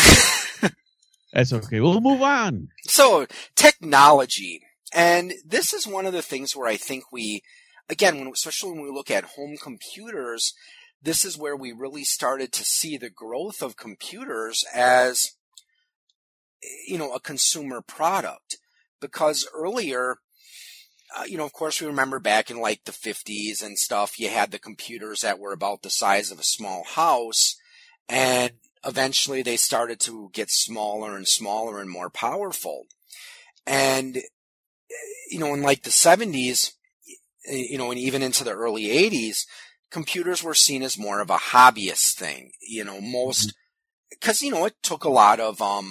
That's okay. We'll move on. So, technology. And this is one of the things where I think we, again, especially when we look at home computers, this is where we really started to see the growth of computers as, you know, a consumer product. Because earlier, you know, of course, we remember back in like the 50s and stuff, you had the computers that were about the size of a small house, and eventually they started to get smaller and smaller and more powerful. And, you know, in like the 70s, you know, and even into the early 80s, computers were seen as more of a hobbyist thing, you know, most, because, you know, it took a lot of, well,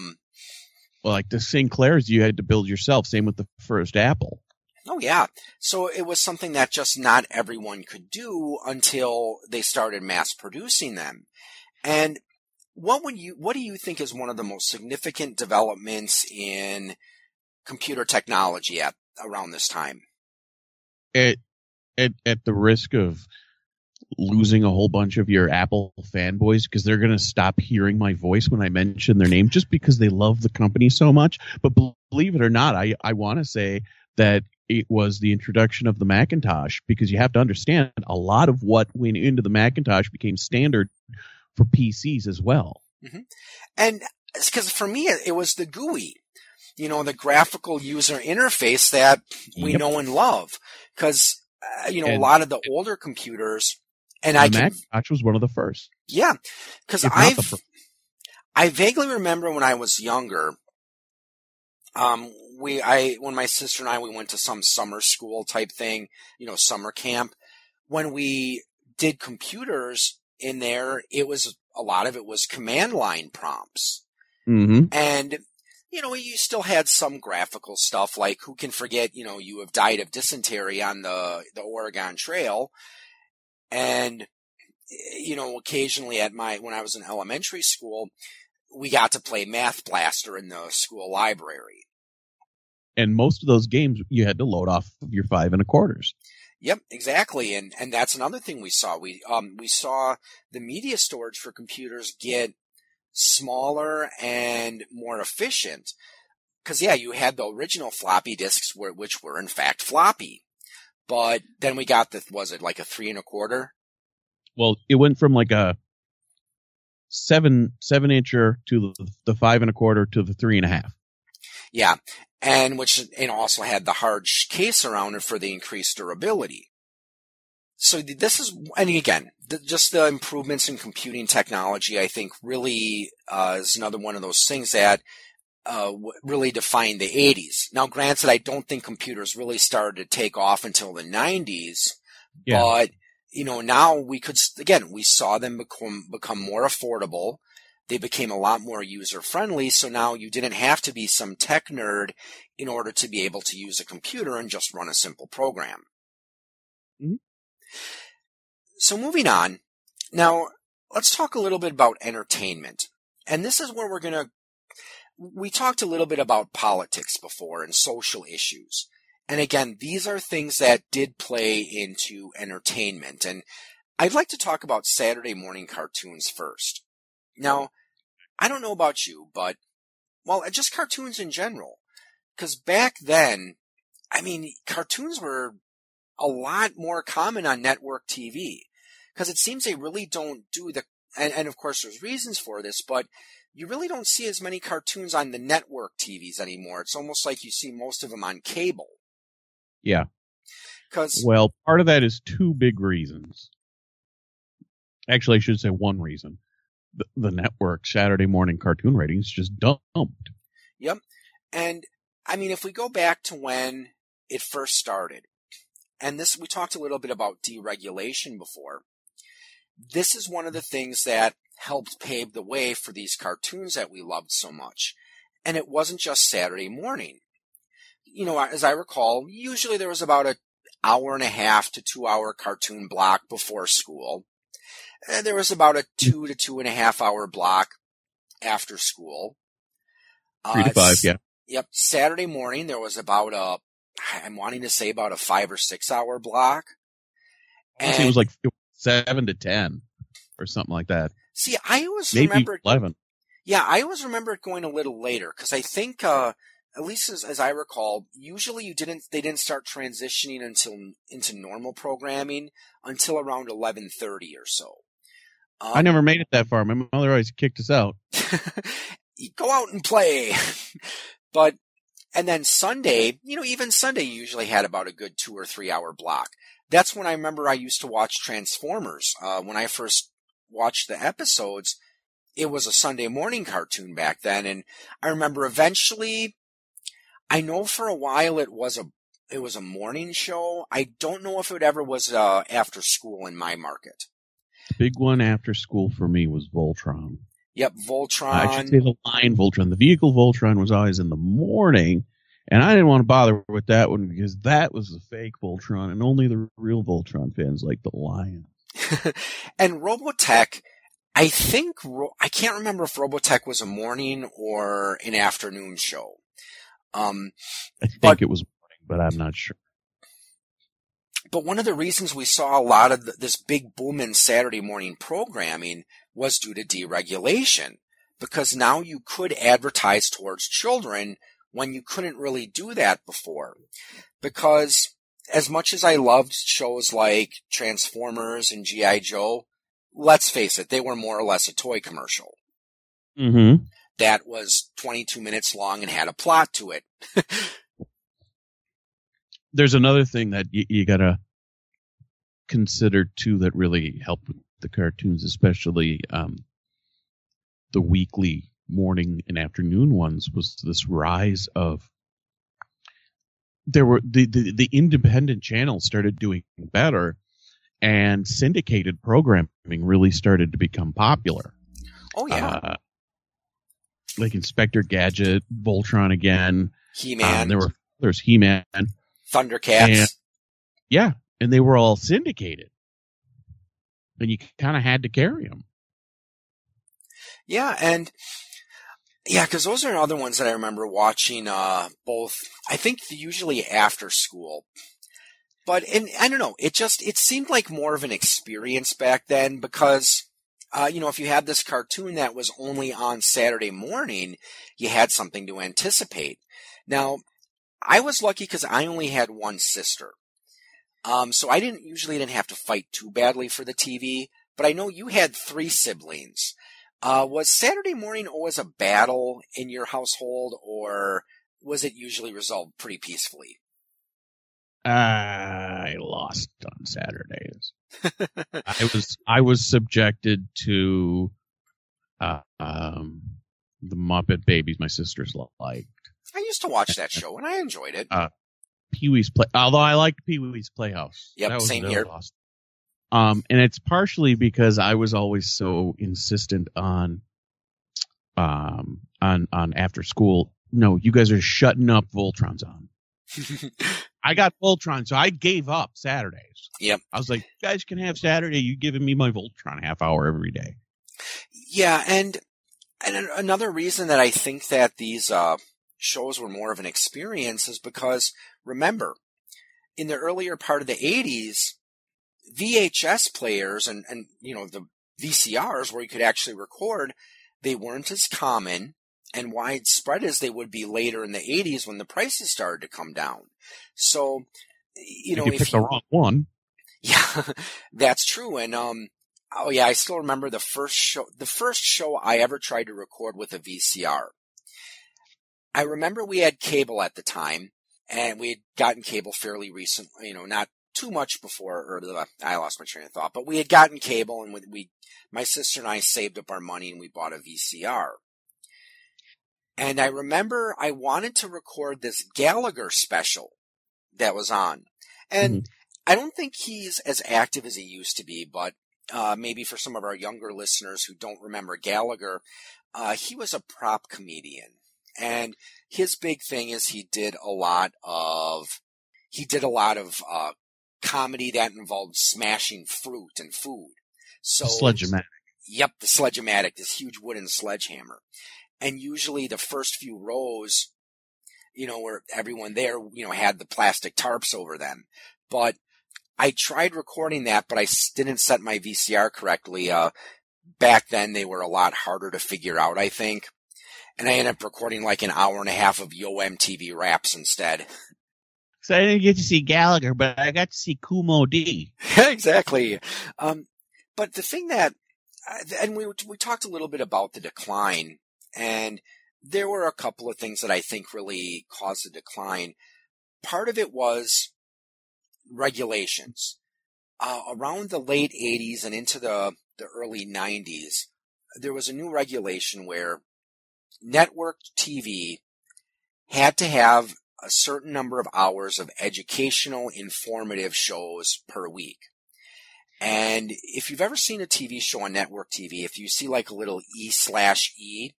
like the Sinclairs you had to build yourself, same with the first Apple. Oh, yeah. So it was something that just not everyone could do until they started mass producing them. And what do you think is one of the most significant developments in computer technology at around this time? At the risk of losing a whole bunch of your Apple fanboys, because they're going to stop hearing my voice when I mention their name just because they love the company so much. But believe it or not, I want to say that it was the introduction of the Macintosh, because you have to understand a lot of what went into the Macintosh became standard for PCs as well. Mm-hmm. And because for me, it was the GUI, you know, the graphical user interface that we know and love. Because, a lot of the older computers, and the Macintosh was one of the first. Yeah, because I vaguely remember when I was younger, when my sister and I, we went to some summer school type thing, summer camp. When we did computers in there, a lot of it was command line prompts. Mm-hmm. And, you still had some graphical stuff, like who can forget, you have died of dysentery on the Oregon Trail. And, occasionally when I was in elementary school, we got to play Math Blaster in the school library. And most of those games you had to load off of your 5 1/4s. Yep, exactly. And that's another thing we saw. We saw the media storage for computers get smaller and more efficient. Because, you had the original floppy disks, which were in fact floppy. But then we got was it like a 3 1/4? Well, it went from like a 7-incher to the 5 1/4 to the 3 1/2. Yeah. And it also had the hard case around it for the increased durability. So this is, and again, just the improvements in computing technology, I think really is another one of those things that really defined the 80s. Now, granted, I don't think computers really started to take off until the 90s, but, now we could, again, we saw them become more affordable. They became a lot more user-friendly, so now you didn't have to be some tech nerd in order to be able to use a computer and just run a simple program. Mm-hmm. So moving on, now let's talk a little bit about entertainment. And this is where we talked a little bit about politics before and social issues. And again, these are things that did play into entertainment. And I'd like to talk about Saturday morning cartoons first. Now, I don't know about you, but, just cartoons in general. Because back then, cartoons were a lot more common on network TV. Because it seems they really don't do and of course there's reasons for this, but you really don't see as many cartoons on the network TVs anymore. It's almost like you see most of them on cable. Yeah. Well, part of that is two big reasons. Actually, I should say one reason. The network Saturday morning cartoon ratings just dumped. Yep. And if we go back to when it first started, and this, we talked a little bit about deregulation before. This is one of the things that helped pave the way for these cartoons that we loved so much. And it wasn't just Saturday morning. As I recall, usually there was about an 1.5 to 2 hour cartoon block before school. There was about a 2 to 2.5 hour block after school. 3 to 5, yeah. Yep. Saturday morning, there was about about a 5 or 6 hour block. And it was like 7 to 10 or something like that. See, I always remember 11. Yeah, I always remember it going a little later because I think, at least as I recall, usually they didn't start transitioning into normal programming until around 11:30 or so. I never made it that far. My mother always kicked us out. Go out and play. And then Sunday, even Sunday usually had about a good 2 or 3 hour block. That's when I remember I used to watch Transformers. When I first watched the episodes, it was a Sunday morning cartoon back then. And I remember eventually, I know for a while it was a morning show. I don't know if it ever was after school in my market. The big one after school for me was Voltron. Yep, Voltron. I should say the line Voltron. The vehicle Voltron was always in the morning, and I didn't want to bother with that one because that was the fake Voltron, and only the real Voltron fans like the lion. And Robotech, I think I can't remember if Robotech was a morning or an afternoon show. I think it was morning, but I'm not sure. But one of the reasons we saw a lot of this big boom in Saturday morning programming was due to deregulation, because now you could advertise towards children when you couldn't really do that before. Because as much as I loved shows like Transformers and G.I. Joe, let's face it, they were more or less a toy commercial. Mm-hmm. That was 22 minutes long and had a plot to it. There's another thing that you got to consider, too, that really helped with the cartoons, especially the weekly morning and afternoon ones, was this rise of... There were the independent channels started doing better, and syndicated programming really started to become popular. Oh, yeah. Like Inspector Gadget, Voltron again. He-Man. There's He-Man. Thundercats. And they were all syndicated. And you kind of had to carry them. Yeah, and... Yeah, because those are other ones that I remember watching both, I think usually after school. But, and I don't know, it seemed like more of an experience back then because, if you had this cartoon that was only on Saturday morning, you had something to anticipate. Now, I was lucky because I only had one sister. So I didn't have to fight too badly for the TV, but I know you had three siblings. Was Saturday morning always a battle in your household, or was it usually resolved pretty peacefully? I lost on Saturdays. I was subjected to the Muppet Babies. My sisters liked. I used to watch that show, and I enjoyed it. Although I liked Pee-wee's Playhouse. Yep, same here. Lost. And it's partially because I was always so insistent on after school. No, you guys are shutting up. Voltron's on. I got Voltron, so I gave up Saturdays. Yep. I was like, you guys can have Saturday. You're giving me my Voltron half hour every day. Yeah, and another reason that I think that these shows were more of an experience is because, remember, in the earlier part of the 80s, VHS players and the VCRs where you could actually record, they weren't as common and widespread as they would be later in the 80s when the prices started to come down. So, you picked the wrong one. Yeah, that's true. And, I still remember the first show I ever tried to record with a VCR. I remember we had cable at the time, and we had gotten cable fairly recently, not too much before, I lost my train of thought, but we had gotten cable, and my sister and I saved up our money and we bought a VCR. And I remember I wanted to record this Gallagher special that was on. And I don't think he's as active as he used to be, but maybe for some of our younger listeners who don't remember Gallagher, he was a prop comedian. And his big thing is he did a lot of comedy that involved smashing fruit and food. So Sledge-O-Matic. Yep, the Sledge-O-Matic, this huge wooden sledgehammer. And usually the first few rows, where everyone there, had the plastic tarps over them. But I tried recording that, but I didn't set my VCR correctly. Back then they were a lot harder to figure out, I think. And I ended up recording like an hour and a half of Yo! MTV Raps instead. So I didn't get to see Gallagher, but I got to see Kumo D. Exactly. But the thing that, and we talked a little bit about the decline, and there were a couple of things that I think really caused the decline. Part of it was regulations. Around the late 80s and into the early 90s, there was a new regulation where network TV had to have a certain number of hours of educational, informative shows per week. And if you've ever seen a TV show on network TV, if you see like a little E/E,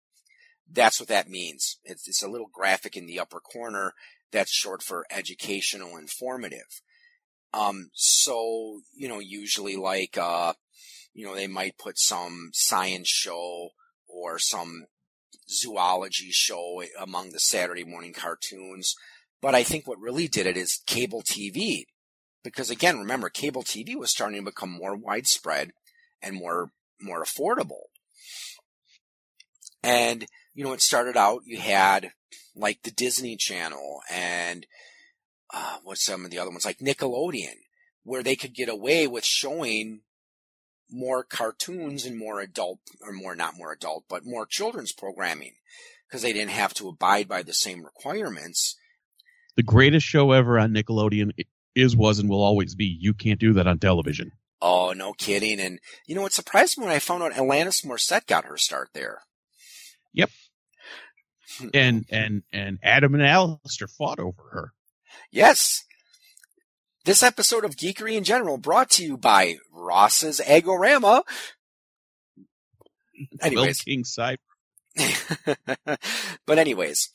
that's what that means. It's a little graphic in the upper corner that's short for educational, informative. Usually like, they might put some science show or some zoology show among the Saturday morning cartoons. But I think what really did it is cable TV. Because again, remember, cable TV was starting to become more widespread and more affordable. And you know, it started out, you had like the Disney Channel and what's some of the other ones, like Nickelodeon, where they could get away with showing more cartoons and more adult, or more, not more adult, but more children's programming, because they didn't have to abide by the same requirements. The greatest show ever on Nickelodeon is, was, and will always be You Can't Do That on Television. Oh, no kidding. And, you know, it surprised me when I found out Alanis Morissette got her start there. Yep. And Adam and Alistair fought over her. Yes. This episode of Geekery in General brought to you by Ross's Egg-O-Rama. Anyways. King Cyber. But anyways,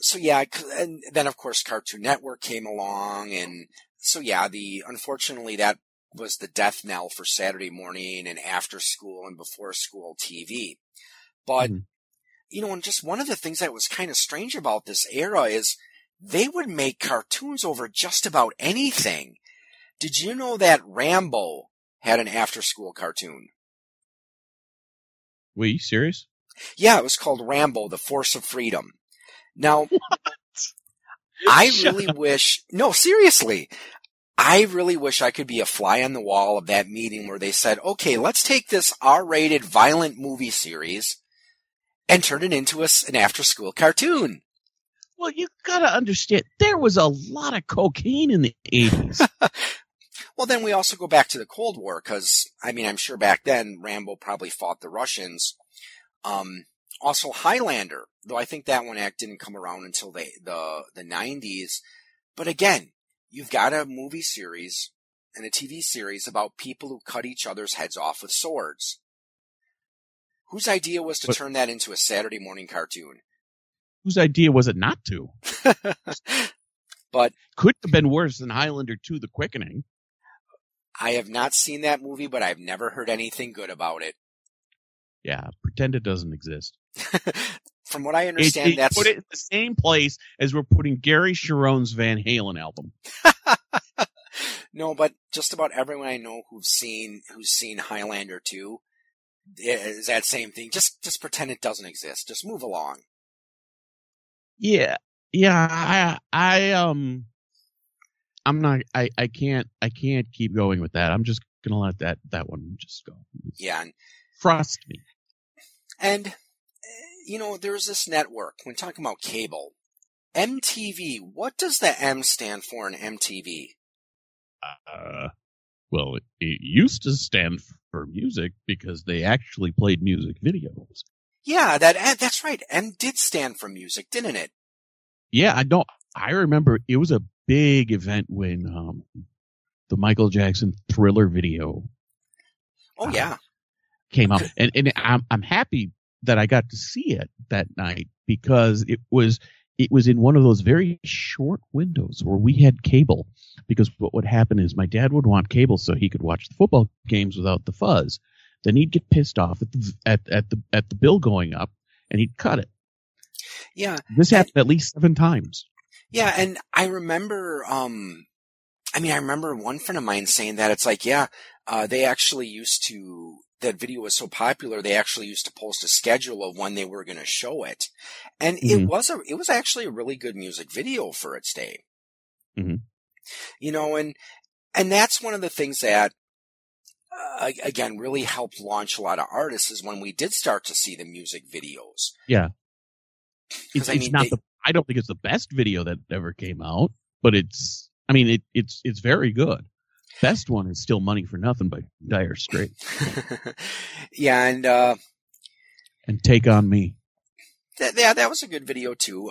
so yeah, and then of course Cartoon Network came along, and so yeah, unfortunately that was the death knell for Saturday morning and after school and before school TV. But, you know, and just one of the things that was kind of strange about this era is they would make cartoons over just about anything. Did you know that Rambo had an after-school cartoon? Were you serious? Yeah, it was called Rambo, The Force of Freedom. Now, I really wish I could be a fly on the wall of that meeting where they said, okay, let's take this R-rated violent movie series and turn it into an after-school cartoon. Well, you got to understand, there was a lot of cocaine in the 80s. Well, then we also go back to the Cold War, because, I mean, I'm sure back then Rambo probably fought the Russians. Also Highlander, though I think that one didn't come around until the 90s. But again, you've got a movie series and a TV series about people who cut each other's heads off with swords. Whose idea was to turn that into a Saturday morning cartoon? Whose idea was it not to? But could have been worse than Highlander 2: The Quickening. I have not seen that movie, but I've never heard anything good about it. Yeah, pretend it doesn't exist. From what I understand, that's put it in the same place as we're putting Gary Sharon's Van Halen album. No, but just about everyone I know who's seen Highlander 2 is that same thing. Just pretend it doesn't exist. Just move along. Yeah, I can't keep going with that. I'm just gonna let that one just go. Yeah, trust me. And you know, there's this network. When talking about cable, MTV. What does the M stand for in MTV? Well, it used to stand for music because they actually played music videos. Yeah, that's right. M did stand for music, didn't it? Yeah, I don't. I remember it was a big event when the Michael Jackson Thriller video. Oh yeah, came out, and I'm happy that I got to see it that night because it was in one of those very short windows where we had cable. Because what would happen is my dad would want cable so he could watch the football games without the fuzz. Then he'd get pissed off at the bill going up, and he'd cut it. Yeah, this happened at least 7 times. Yeah, and I remember. I remember one friend of mine saying that it's like, yeah, they actually used to. That video was so popular, they actually used to post a schedule of when they were going to show it, and it was actually a really good music video for its day. Mm-hmm. You know, and that's one of the things that. Again, really helped launch a lot of artists is when we did start to see the music videos. Yeah. I don't think it's the best video that ever came out, but it's very good. Best one is still Money for Nothing by Dire Straits. Yeah. And Take on Me. That was a good video too.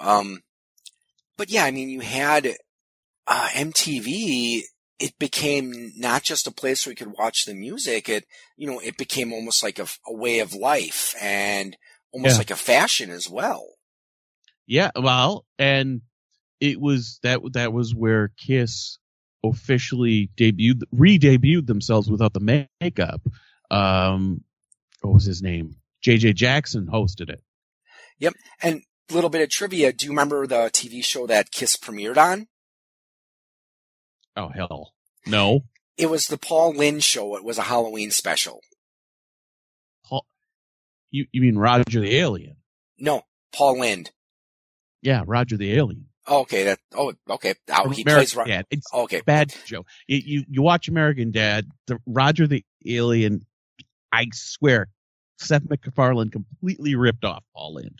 But yeah, I mean, you had, MTV, it became not just a place where you could watch the music. It became almost like a way of life and almost like a fashion as well. Yeah. Well, and it was that was where Kiss officially re-debuted themselves without the makeup. What was his name? JJ Jackson hosted it. Yep. And a little bit of trivia. Do you remember the TV show that Kiss premiered on? Oh, hell. No. It was the Paul Lynn show. It was a Halloween special. You mean Roger the Alien? No, Paul Lind. Yeah, Roger the Alien. Okay, that. Oh, okay. Oh, he plays Roger. Yeah, it's okay. Bad joke. You watch American Dad. Roger the Alien. I swear, Seth MacFarlane completely ripped off Paul Lind.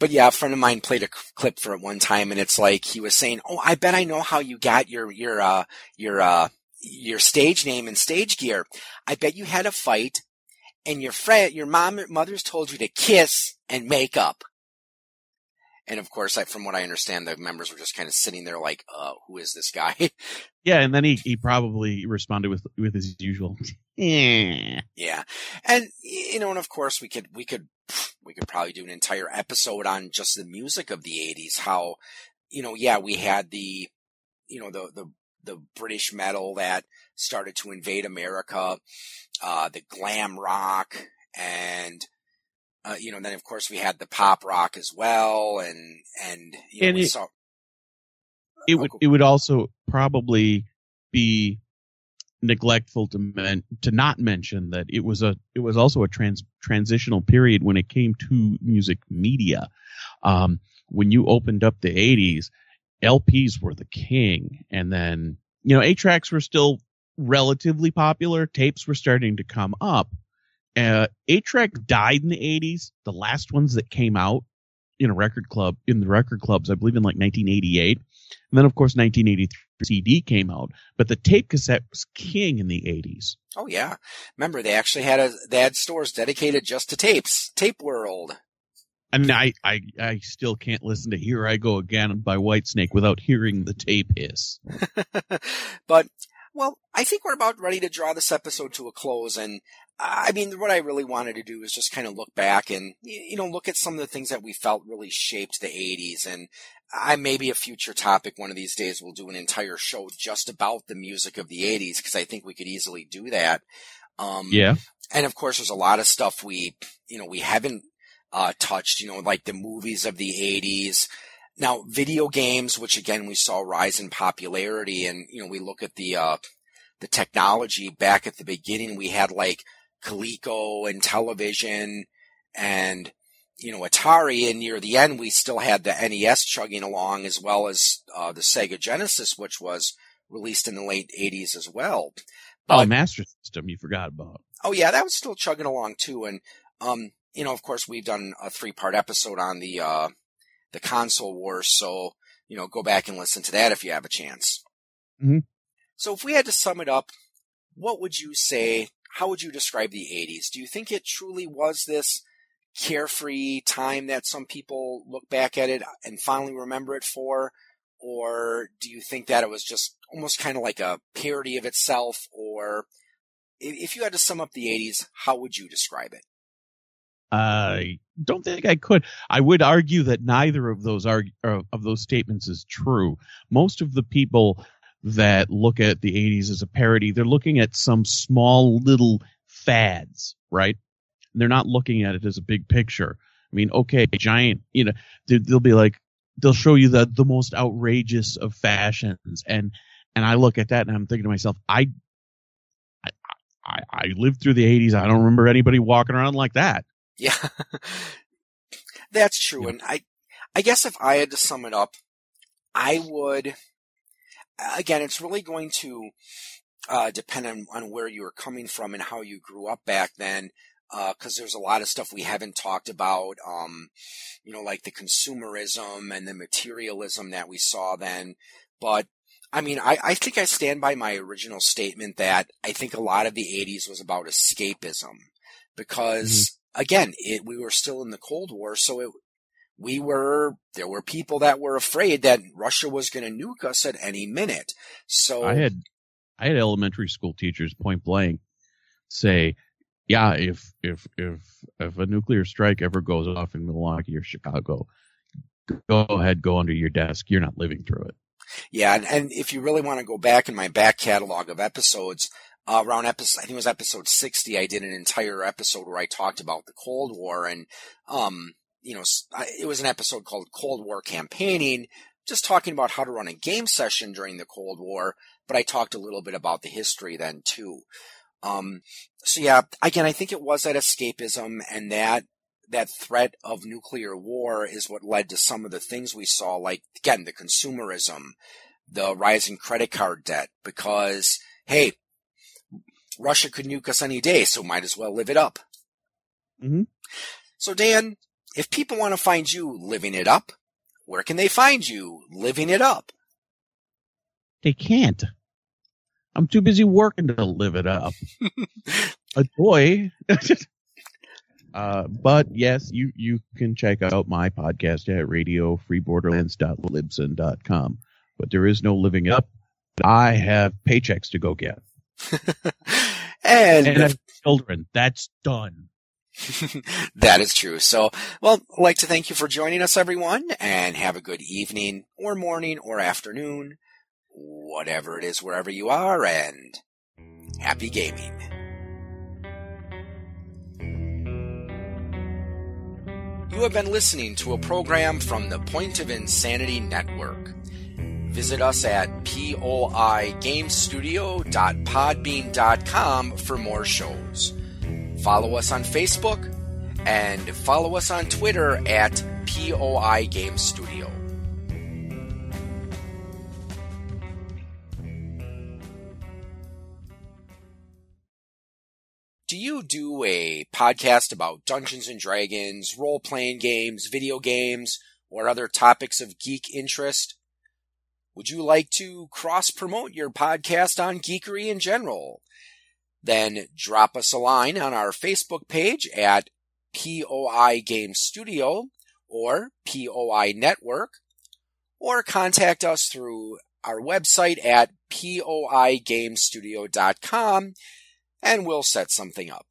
But yeah, a friend of mine played a clip for it one time, and it's like he was saying, "Oh, I bet I know how you got your stage name and stage gear. I bet you had a fight, and your mother's told you to kiss and make up." And of course, from what I understand, the members were just kind of sitting there like, who is this guy?" Yeah, and then he probably responded with his usual. Yeah, and and of course we could probably do an entire episode on just the music of the 80s. How, we had the, the British metal that started to invade America, the glam rock, and then of course we had the pop rock as well, it would also probably be neglectful to not mention that it was also a transitional period when it came to music media. When you opened up the 80s, LPs were the king, and then 8-tracks were still relatively popular. Tapes were starting to come up. 8-track died in the 80s. The last ones that came out in the record clubs, I believe in like 1988. And then, of course, 1983 CD came out, but the tape cassette was king in the 80s. Oh, yeah. Remember, they actually had stores dedicated just to tapes, Tape World. I mean, I still can't listen to Here I Go Again by Whitesnake without hearing the tape hiss. But, well, I think we're about ready to draw this episode to a close. And, I mean, what I really wanted to do is just kind of look back and, look at some of the things that we felt really shaped the 80s. And maybe a future topic one of these days, we'll do an entire show just about the music of the 80s, because I think we could easily do that. Yeah. And, of course, there's a lot of stuff we haven't touched, like the movies of the 80s. Now, video games, which, again, we saw rise in popularity. And, we look at the technology back at the beginning. We had, like, Coleco and television and, Atari, and near the end we still had the NES chugging along, as well as the Sega Genesis, which was released in the late 80s as well. But, Master System, you forgot about. Oh, yeah, that was still chugging along too. And, of course, we've done a 3-part episode on the console wars, so, go back and listen to that if you have a chance. Mm-hmm. So if we had to sum it up, what would you say, how would you describe the 80s? Do you think it truly was this carefree time that some people look back at it and fondly remember it for, or do you think that it was just almost kind of like a parody of itself? Or if you had to sum up the 80s, how would you describe it? I don't think I could. I would argue that neither of those statements is true. Most of the people that look at the 80s as a parody, they're looking at some small little fads, right? They're not looking at it as a big picture. I mean, okay, giant, they'll be like, they'll show you the most outrageous of fashions. And I look at that and I'm thinking to myself, I lived through the 80s. I don't remember anybody walking around like that. Yeah, that's true. Yeah. And I guess if I had to sum it up, I would, again, it's really going to depend on where you were coming from and how you grew up back then. Cause there's a lot of stuff we haven't talked about, like the consumerism and the materialism that we saw then. But I mean, I think I stand by my original statement that I think a lot of the 80s was about escapism, because again, we were still in the Cold War. So there were people that were afraid that Russia was going to nuke us at any minute. So I had elementary school teachers point blank say, yeah, if a nuclear strike ever goes off in Milwaukee or Chicago, go ahead, go under your desk. You're not living through it. Yeah, and if you really want to go back in my back catalog of episodes, around episode, I think it was episode 60, I did an entire episode where I talked about the Cold War, and it was an episode called Cold War Campaigning, just talking about how to run a game session during the Cold War. But I talked a little bit about the history then too. So yeah, again, I think it was that escapism and that that threat of nuclear war is what led to some of the things we saw, like, again, the consumerism, the rising credit card debt, because, hey, Russia could nuke us any day, so might as well live it up. Mm-hmm. So, Dan, if people want to find you living it up, where can they find you living it up? They can't. I'm too busy working to live it up. A joy. But yes, you can check out my podcast at radiofreeborderlands.libsyn.com. But there is no living up. I have paychecks to go get. And I have children. That's done. That is true. So, well, I'd like to thank you for joining us, everyone, and have a good evening or morning or afternoon, whatever it is, wherever you are, and happy gaming. You have been listening to a program from the Point of Insanity Network. Visit us at poigamestudio.podbean.com for more shows. Follow us on Facebook and follow us on Twitter at POI Game Studio. Do you do a podcast about Dungeons and Dragons, role-playing games, video games, or other topics of geek interest? Would you like to cross-promote your podcast on geekery in general? Then drop us a line on our Facebook page at POI Game Studio or POI Network, or contact us through our website at poigamestudio.com, and we'll set something up.